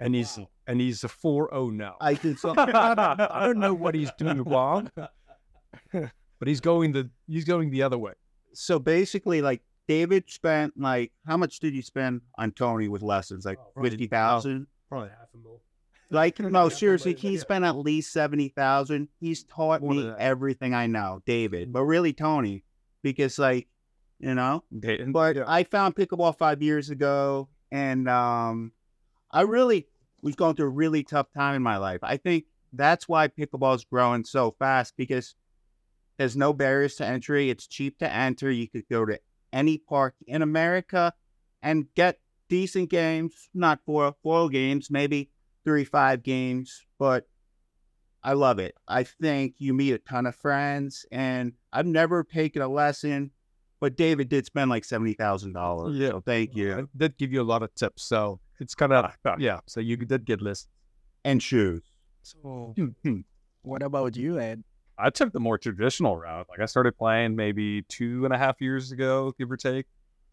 and he's wow. and he's a four oh now. I did something. I don't know what he's doing wrong, but he's going the he's going the other way. So basically, like, David spent, like, how much did you spend on Tony with lessons? Like, oh, fifty thousand? Probably half a mil. Like, no, seriously, he yeah. spent at least seventy thousand. He's taught More me everything I know, David, but really Tony, because, like, you know, Dayton. But yeah. I found pickleball five years ago, and um, I really was going through a really tough time in my life. I think that's why pickleball's growing so fast, because there's no barriers to entry. It's cheap to enter. You could go to any park in America and get decent games, not four, four games, maybe three, five games, but I love it. I think you meet a ton of friends, and I've never taken a lesson, but David did spend like seventy thousand dollars. Yeah. So thank you. I did give you a lot of tips. So it's kind of, yeah. So you did get lists. And shoes. So, What about you, Ed? I took the more traditional route. Like, I started playing maybe two and a half years ago, give or take.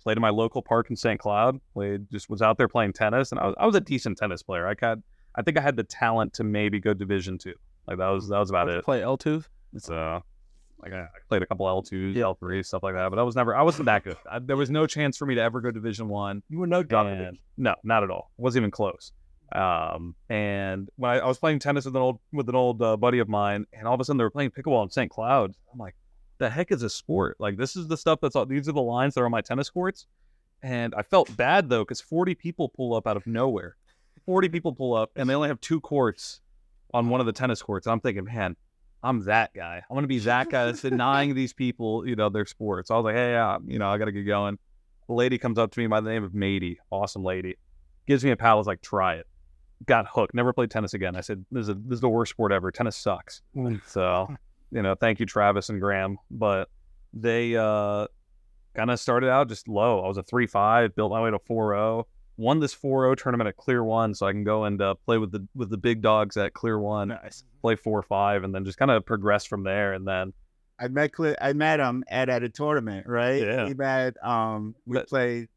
Played in my local park in Saint Cloud. Played, just was out there playing tennis, and I was I was a decent tennis player. I had, I think I had the talent to maybe go Division two. Like that was that was about it. Play L two. So, like I, I played a couple L twos, yeah. L threes, stuff like that. But I was never, I wasn't that good. I, there was no chance for me to ever go Division one. You were no good. No, not at all. Wasn't even close. Um, and when I, I was playing tennis with an old with an old uh, buddy of mine, and all of a sudden they were playing pickleball in Saint Cloud. I'm like, the heck is this sport? Like, this is the stuff that's all, these are the lines that are on my tennis courts. And I felt bad though, because forty people pull up out of nowhere. forty people pull up, and they only have two courts on one of the tennis courts. I'm thinking, man, I'm that guy. I'm going to be that guy that's denying these people, you know, their sports. So I was like, hey, uh, you know, I got to get going. A lady comes up to me by the name of Mady. Awesome lady. Gives me a paddle. I was like, try it. Got hooked. Never played tennis again. I said, this is, a, this is the worst sport ever. Tennis sucks. So, you know, thank you, Travis and Graham. But they uh, kind of started out just low. I was a three five, built my way to four oh. Won this four oh tournament at Clear One, so I can go and uh, play with the with the big dogs at Clear One. Nice. Play four five, and then just kind of progress from there. And then I met Clear, I met him at, at a tournament, right? Yeah. He met, um, we but, played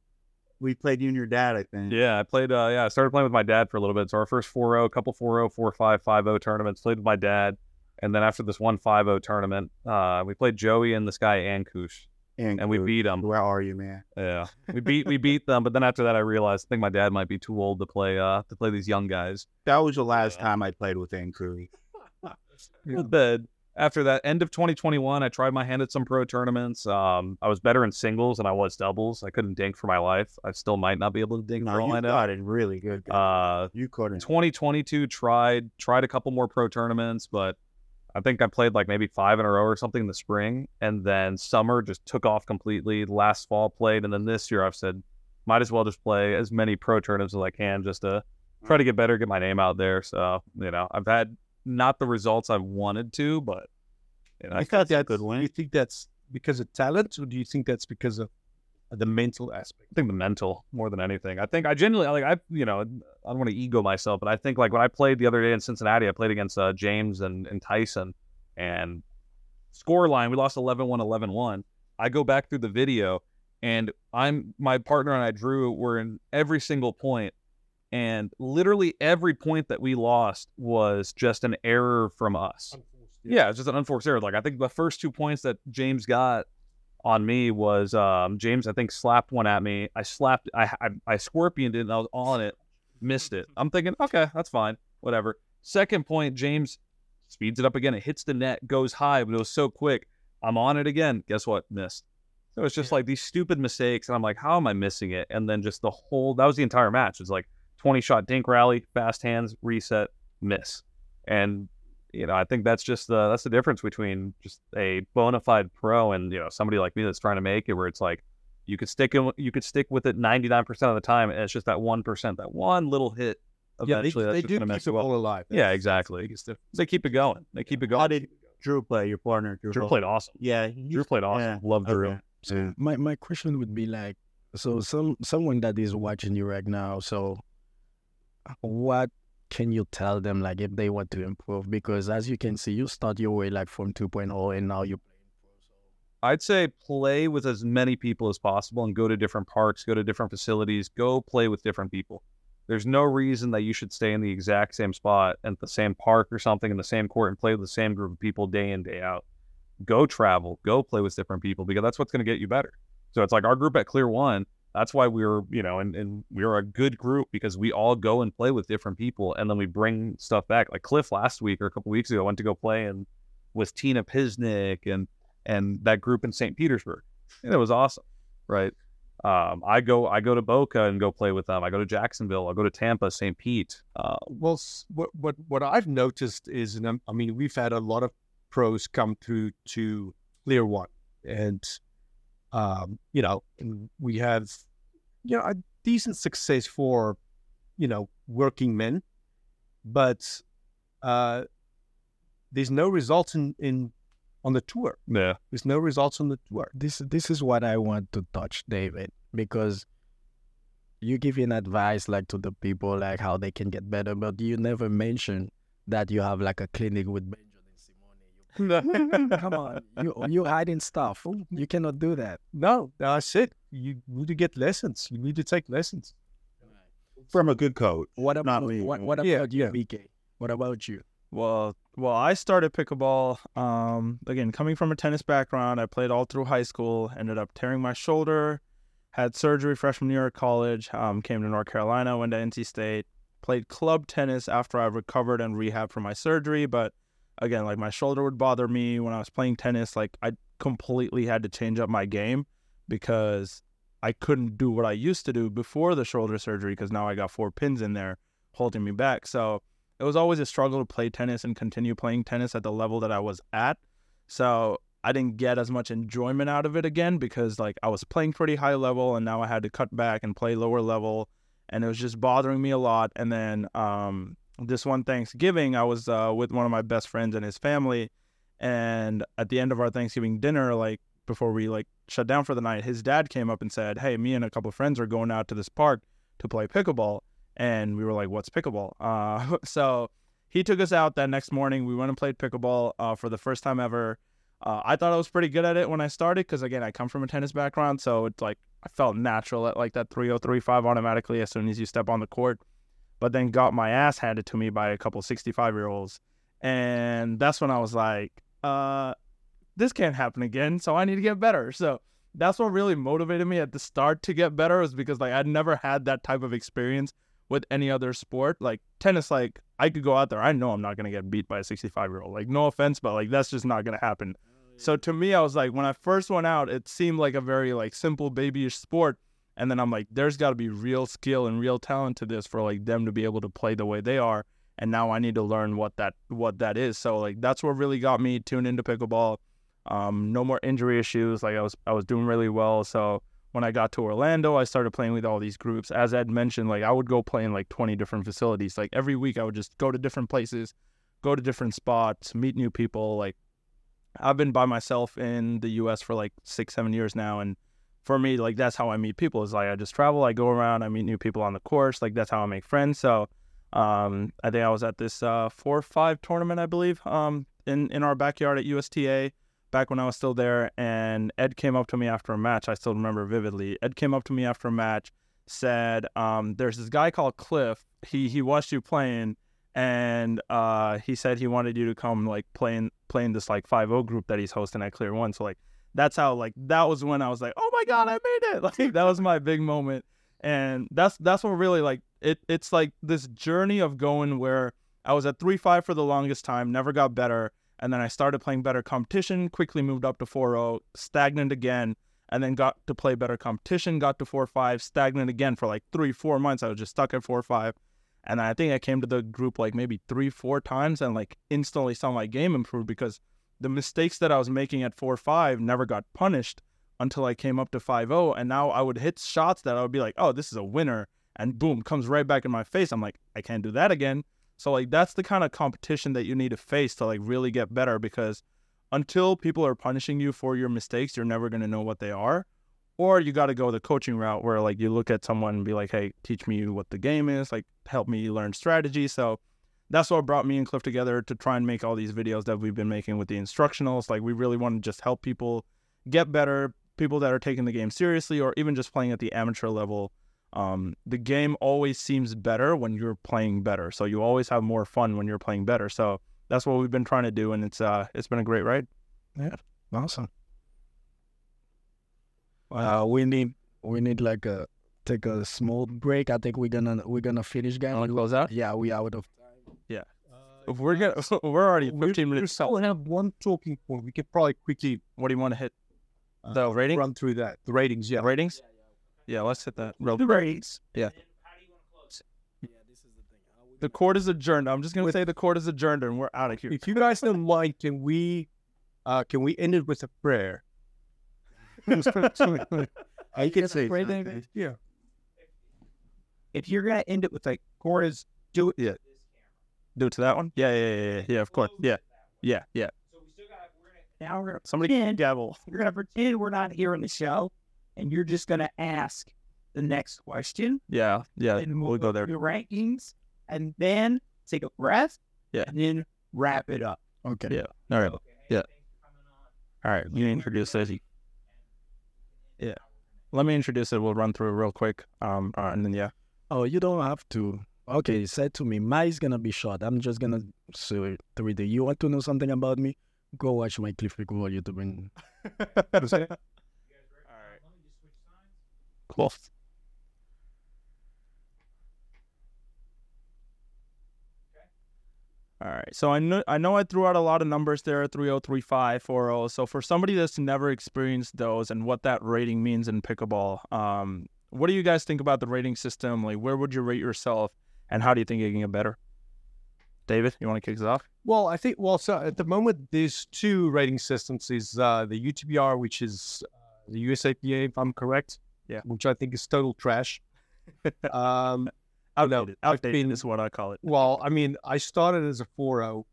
we played you and your dad, I think. Yeah, I played. Uh, yeah, I started playing with my dad for a little bit. So our first four oh, couple four oh, four five, five oh tournaments. Played with my dad, and then after this one five oh tournament, uh, we played Joey and this guy Ankush. And, and we beat them. Where are you, man? Yeah, we beat we beat them. But then after that, I realized I think my dad might be too old to play uh, to play these young guys. That was the last yeah. time I played with Ankush. Yeah. Then after that, end of twenty twenty-one, I tried my hand at some pro tournaments. Um, I was better in singles than I was doubles. I couldn't dink for my life. I still might not be able to dink no, for all I know. You got it really good. Uh, you couldn't. twenty twenty-two tried tried a couple more pro tournaments, but I think I played like maybe five in a row or something in the spring, and then summer just took off completely. Last fall played, and then this year I've said, might as well just play as many pro tournaments as I can just to try to get better, get my name out there. So, you know, I've had not the results I wanted to, but you know, I thought that's a good win. Do you think that's because of talent, or do you think that's because of the mental aspect? I think the mental more than anything. I think I genuinely, like, I, you know, I don't want to ego myself, but I think, like, when I played the other day in Cincinnati, I played against uh, James and, and Tyson, and scoreline, we lost eleven one, eleven one. I go back through the video, and I'm, my partner and I, Drew, were in every single point, and literally every point that we lost was just an error from us. Unforced, yeah, yeah, it's just an unforced error. Like, I think the first two points that James got on me was um, James, I think, slapped one at me. I slapped, I, I I scorpioned it, and I was on it, missed it. I'm thinking, okay, that's fine, whatever. Second point, James speeds it up again. It hits the net, goes high, but it was so quick. I'm on it again. Guess what? Missed. So it's just yeah. like these stupid mistakes, and I'm like, how am I missing it? And then just the whole, that was the entire match. It's like twenty-shot dink rally, fast hands, reset, miss. And you know, I think that's just the that's the difference between just a bona fide pro and, you know, somebody like me that's trying to make it, where it's like you could stick in, you could stick with it ninety nine percent of the time, and it's just that one percent, that one little hit. Eventually, yeah, they, that's they do keep it all well. alive. That's, yeah, exactly. The they keep it going. They yeah. keep it going. How did Drew play? Your partner, Drew, Drew played awesome. Yeah, he, Drew played awesome. Yeah. Love Drew. Okay. So yeah. my my question would be like, so some someone that is watching you right now, so what can you tell them, like, if they want to improve? Because as you can see, you start your way like from two point oh, and now you play. I'd say play with as many people as possible, and go to different parks, go to different facilities, go play with different people. There's no reason that you should stay in the exact same spot at the same park or something in the same court and play with the same group of people day in, day out. Go travel, go play with different people, because that's what's going to get you better. So it's like our group at Clear One, that's why we were, you know, and, and we were a good group, because we all go and play with different people, and then we bring stuff back. Like Cliff last week or a couple weeks ago went to go play and with Tina Pisnick and and that group in Saint Petersburg, and it was awesome, right? Um, I go I go to Boca and go play with them. I go to Jacksonville. I go to Tampa, Saint Pete. Uh, well, what what what I've noticed is, and I'm, I mean, we've had a lot of pros come through to Clear One, and Um, you know, we have, you know, a decent success for, you know, working men, but uh, there's no results in, in on the tour. Yeah, there's no results on the tour. This this is what I want to touch, David, because you give an advice like to the people, like how they can get better, but you never mention that you have like a clinic with Ben Johns No. Come on, you, you're hiding stuff. You cannot do that. No, I said you need to get lessons. You need to take lessons from a good coach. What about not me? What, what about yeah, you, yeah. B K? What about you? Well, well, I started pickleball. Um, again, coming from a tennis background, I played all through high school. Ended up tearing my shoulder, had surgery freshman year at college. Um, came to North Carolina, went to N C State, played club tennis after I recovered and rehabbed from my surgery, but. Again, like my shoulder would bother me when I was playing tennis. Like I completely had to change up my game because I couldn't do what I used to do before the shoulder surgery because now I got four pins in there holding me back. So it was always a struggle to play tennis and continue playing tennis at the level that I was at. So I didn't get as much enjoyment out of it again because like I was playing pretty high level and now I had to cut back and play lower level. And it was just bothering me a lot. And then, um, this one Thanksgiving, I was uh, with one of my best friends and his family, and at the end of our Thanksgiving dinner, like before we like shut down for the night, his dad came up and said, "Hey, me and a couple of friends are going out to this park to play pickleball," and we were like, "What's pickleball?" Uh, so he took us out that next morning. We went and played pickleball uh, for the first time ever. Uh, I thought I was pretty good at it when I started because again, I come from a tennis background, so it's like I felt natural at like that three oh, three five automatically as soon as you step on the court. But then got my ass handed to me by a couple sixty-five-year-olds. And that's when I was like, uh, this can't happen again, so I need to get better. So that's what really motivated me at the start to get better was because, like, I'd never had that type of experience with any other sport. Like, tennis, like, I could go out there. I know I'm not going to get beat by a sixty-five-year-old. Like, no offense, but, like, that's just not going to happen. Oh, yeah. So to me, I was like, when I first went out, it seemed like a very, like, simple, babyish sport. And then I'm like, there's got to be real skill and real talent to this for like them to be able to play the way they are. And now I need to learn what that what that is. So like that's what really got me tuned into pickleball. Um, no more injury issues. Like I was I was doing really well. So when I got to Orlando, I started playing with all these groups. As Ed mentioned, like I would go play in like twenty different facilities. Like every week I would just go to different places, go to different spots, meet new people. Like I've been by myself in the U S for like six, seven years now, and for me, like, that's how I meet people. Is like, I just travel, I go around, I meet new people on the course. Like, that's how I make friends. So, um, I think I was at this uh, four or five tournament, I believe, um, in, in our backyard at U S T A back when I was still there. And Ed came up to me after a match. I still remember vividly. Ed came up to me after a match, said, um, there's this guy called Cliff. He he watched you playing, and uh, he said he wanted you to come, like, play in, play in this, like, five oh group that he's hosting at Clear One. So, like, that's how, like, that was when I was like, oh my God, I made it. Like, that was my big moment. And that's that's what really, like, it. it's like this journey of going where I was at three five for the longest time, never got better. And then I started playing better competition, quickly moved up to four oh, stagnant again, and then got to play better competition, got to four five, stagnant again for like three, four months. I was just stuck at four five. And I think I came to the group like maybe three, four times and like instantly saw my game improve because the mistakes that I was making at four five never got punished until I came up to five oh. And now I would hit shots that I would be like, oh, this is a winner. And boom, comes right back in my face. I'm like, I can't do that again. So, like, that's the kind of competition that you need to face to, like, really get better. Because until people are punishing you for your mistakes, you're never going to know what they are. Or you got to go the coaching route where, like, you look at someone and be like, hey, teach me what the game is. Like, help me learn strategy. So that's what brought me and Cliff together to try and make all these videos that we've been making with the instructionals. Like, we really want to just help people get better, people that are taking the game seriously or even just playing at the amateur level. Um, the game always seems better when you're playing better. So you always have more fun when you're playing better. So that's what we've been trying to do, and it's uh, it's been a great ride. Yeah, awesome. Uh, we need we need like a take a small break. I think we're gonna we're gonna finish game. Want to close out? Yeah, we out of. Yeah, uh, we're gonna, we're already fifteen we, minutes. We still have one talking point. We could probably quickly. What do you want to hit? Uh, the rating. Run through that. The ratings. Yeah. The ratings. Yeah, yeah, okay. Yeah, let's hit that. The ratings. Yeah. And how do you want to close? Yeah, this is the thing. The gonna... court is adjourned. I'm just gonna with... say the court is adjourned, and we're out of here. If you guys don't mind, can we, uh, can we end it with a prayer? I can say that. Yeah. If you're gonna end it with a court is do it. Yeah. Do it to that one? Yeah, yeah, yeah, yeah, yeah, of course. Yeah, yeah, yeah. So we still got, we're gonna, now we're going to somebody pretend, gavel. We're going to pretend we're not here on the show, and you're just going to ask the next question. Yeah, yeah, and we'll, we'll go, go there. The rankings, and then take a breath, yeah, and then wrap it up. Okay. Yeah, all right. Okay. All right, you introduce it. Yeah. Let me introduce it. We'll run through it real quick. Um, uh, and then, yeah. Oh, you don't have to. Okay, you said to me, mine's going to be short. I'm just going to say three D. You want to know something about me? Go watch my Cliff Pickleball YouTube. And... All right. Cool. All right, so I know I know I threw out a lot of numbers there, three oh, three five, four oh. So for somebody that's never experienced those and what that rating means in pickleball, um, what do you guys think about the rating system? Like, where would you rate yourself, and how do you think you can get better? David, you want to kick us off? Well, I think, well, so at the moment, there's two rating systems. Is uh, the U T B R, which is uh, the U S A P A, if I'm correct, yeah, which I think is total trash. um Outdated. No, outdated been, is what I call it. Well, I mean, I started as a four oh,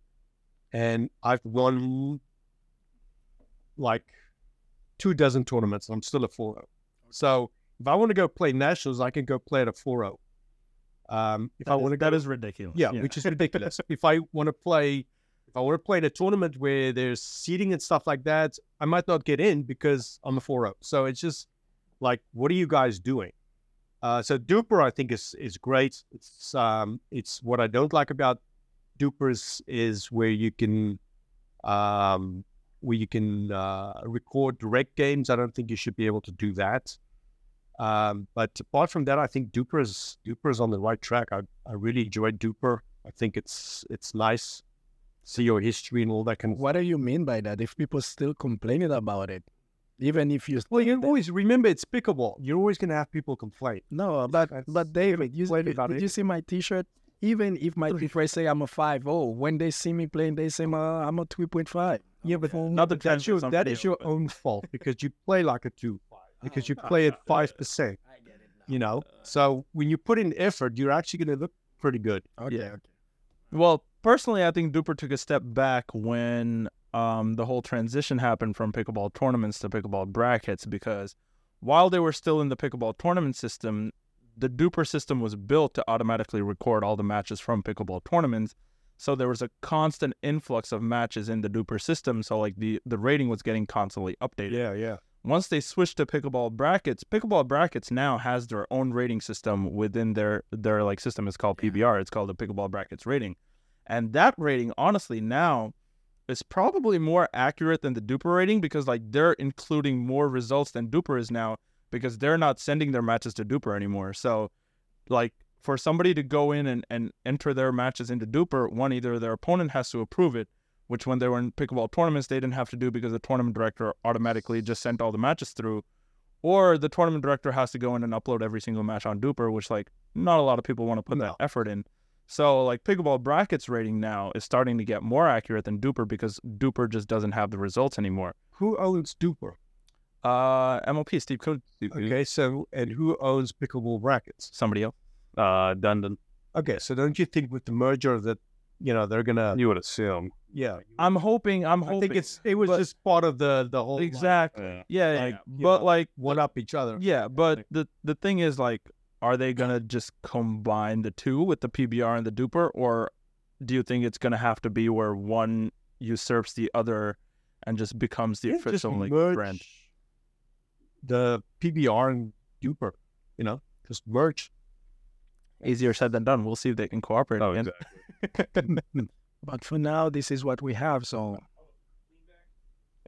and I've won like two dozen tournaments, and I'm still a four oh. So if I want to go play nationals, I can go play at a four oh. Um, if that I want to, that is ridiculous. Yeah, yeah. Which is ridiculous. if I want to play, if I want to play in a tournament where there's seating and stuff like that, I might not get in because I'm a four oh. So it's just like, what are you guys doing? Uh, so Duper, I think, is is great. It's um, it's what I don't like about Duper's is where you can um, where you can uh, record direct games. I don't think you should be able to do that. Um, but apart from that, I think Duper is Duper is on the right track. I, I really enjoyed Duper. I think it's it's nice. See your history and all that kind of. What do you mean by that? If people still complaining about it. Even if you... Well, you always remember it's pickleball. You're always going to have people complain. No, but that's, but David, you, did it. You see my t-shirt? Even if my people say I'm a five oh, when they see me playing, they say I'm a, I'm a three point five. Yeah, but yeah. Not that that's your, that is your own fault because you play like a two, because you play at five percent. I get it now. You know? So when you put in effort, you're actually going to look pretty good. Okay. Yeah. Okay. Well, personally, I think Duper took a step back when... Um, the whole transition happened from pickleball tournaments to pickleball brackets, because while they were still in the pickleball tournament system, the Duper system was built to automatically record all the matches from pickleball tournaments. So there was a constant influx of matches in the Duper system. So like the, the rating was getting constantly updated. Yeah, yeah. Once they switched to pickleball brackets, pickleball brackets now has their own rating system within their, their like system. It's called P B R. It's called the pickleball brackets rating. And that rating, honestly, now... is probably more accurate than the Duper rating, because like they're including more results than Duper is now, because they're not sending their matches to Duper anymore. So like for somebody to go in and, and enter their matches into Duper, one, either their opponent has to approve it, which when they were in pickleball tournaments, they didn't have to do because the tournament director automatically just sent all the matches through, or the tournament director has to go in and upload every single match on Duper, which like not a lot of people want to put no. that effort in. So, like, pickleball brackets rating now is starting to get more accurate than Duper, because Duper just doesn't have the results anymore. Who owns Duper? Uh, M L P, Steve Cook. Okay, so, and who owns pickleball brackets? Somebody else. Uh, Dundon. Okay, so don't you think with the merger that, you know, they're going to... You would assume. Yeah. I'm hoping, I'm hoping. I think it's, it was but, just part of the, the whole... Exactly. Line. Yeah, yeah, like, yeah. But, know, like... one-up each other. Yeah, but the the thing is, like... Are they going to just combine the two with the P B R and the Duper, or do you think it's going to have to be where one usurps the other and just becomes the yeah, official like brand? The P B R and Duper, you know, just merge. Easier said than done. We'll see if they can cooperate oh, again. Exactly. But for now, this is what we have, so...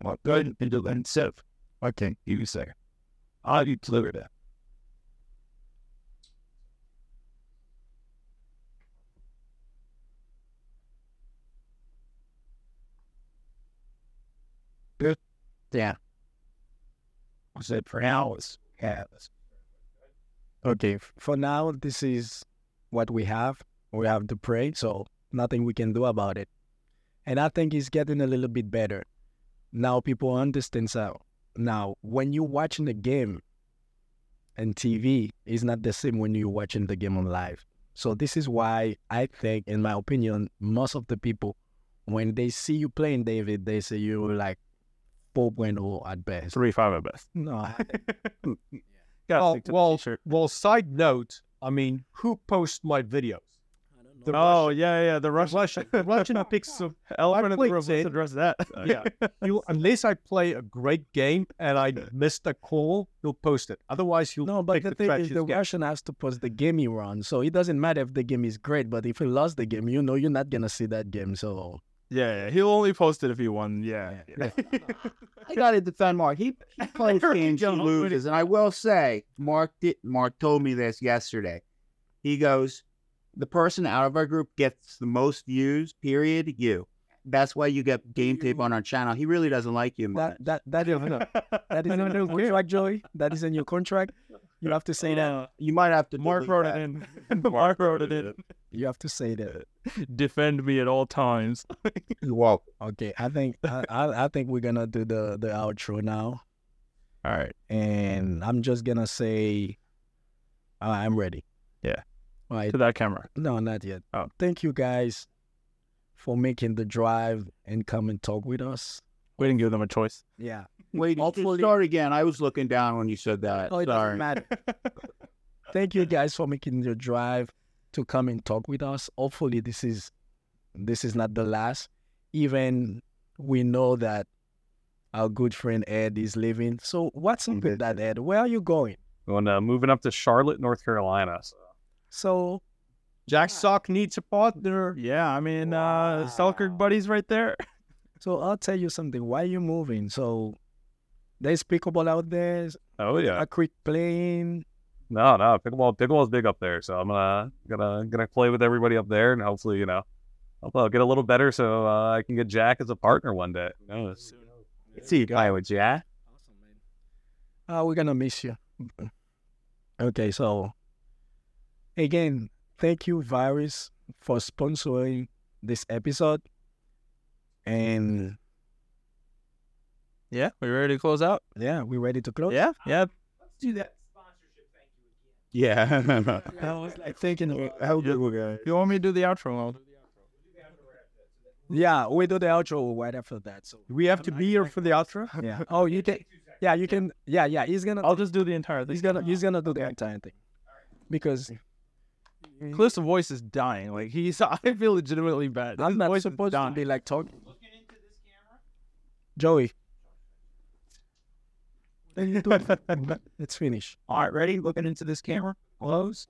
Well, good into the end, Seth. Okay, give me a second. I'll be clear that. Yeah. I said for hours. Yeah. Okay. For now, this is what we have. We have to pray, so nothing we can do about it. And I think it's getting a little bit better. Now people understand so. Now, when you're watching the game on T V, it's not the same when you're watching the game on live. So this is why I think, in my opinion, most of the people, when they see you playing, David, they say you're like, four point oh at best. three five at best. No. yeah. Well, well, well, side note, I mean, who posts my videos? I don't know. The oh Russian. yeah, yeah, the Russian Russian, Russian picks of elephant in the room. Let's address that. Yeah, you, unless I play a great game and I missed a call, you'll post it. Otherwise, he'll no. But the, the thing is, the game. Russian has to post the game you were on, so it doesn't matter if the game is great. But if he lost the game, you know, you're not gonna see that game. So yeah, yeah. he'll only post it if he won. Yeah, yeah. yeah. I got to defend Mark. He, he plays games he loses, and I will say, Mark did. Mark told me this yesterday. He goes, the person out of our group gets the most views, period, you. That's why you get game tape on our channel. He really doesn't like you, man. That, that, that is, no, that is in your contract, Joey. That is in your contract. You have to say uh, that. You might have to Mark wrote that. it in. Mark, Mark wrote it in. You have to say that. Defend me at all times. Wow. Okay, I think I, I, I think we're going to do the, the outro now. All right. And I'm just going to say uh, I'm ready. Yeah. Right. To that camera. No, not yet. Oh. Thank you guys for making the drive and come and talk with us. We didn't give them a choice. Yeah. Wait, hopefully... start again. I was looking down when you said that. Oh, it Sorry. doesn't matter. Thank you guys for making the drive to come and talk with us. Hopefully this is this is not the last. Even we know that our good friend Ed is leaving. So what's up with that, Ed? Where are you going? Going uh, moving up to Charlotte, North Carolina. So. So, Jack Sock needs a partner. Yeah, I mean, wow. uh, Selkirk buddies right there. So I'll tell you something. Why are you moving? So there's pickleball out there. Oh yeah, a quick playing. No, no, pickleball, pickleball's big up there. So I'm gonna gonna gonna play with everybody up there, and hopefully, you know, I'll get a little better so uh, I can get Jack as a partner one day. You know, it's, it's you guy with Jack. Awesome, man. Uh, we're gonna miss you. Okay, so. Again, thank you, Virus, for sponsoring this episode. And yeah, we're ready to close out. Yeah, we're ready to close. Yeah, yeah. Let's do that sponsorship. Thank you again. Yeah, I was like thinking, how good we go. You want me to do the outro? I'll do the outro. Yeah, we do the outro right after that. So we have to be here for the outro. Yeah. Oh, you can. Yeah, you can. Yeah, yeah. He's gonna. I'll just do the entire thing. He's gonna. He's gonna do the entire thing. Because Cliff's voice is dying. Like he's, I feel legitimately bad. I'm His not voice supposed to be like talking. Looking into this camera, Joey. It's finished. All right, ready? Looking into this camera. Close.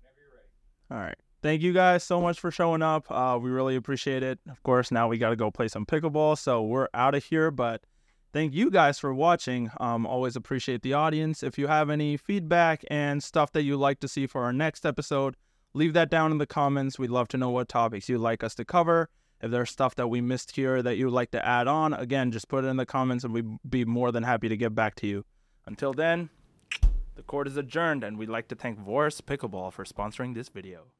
Whenever you're ready. All right. Thank you guys so much for showing up. Uh, we really appreciate it. Of course, now we got to go play some pickleball, so we're out of here. But thank you guys for watching. Um, always appreciate the audience. If you have any feedback and stuff that you'd like to see for our next episode, leave that down in the comments. We'd love to know what topics you'd like us to cover. If there's stuff that we missed here that you'd like to add on, again, just put it in the comments and we'd be more than happy to get back to you. Until then, the court is adjourned and we'd like to thank Virus Pickleball for sponsoring this video.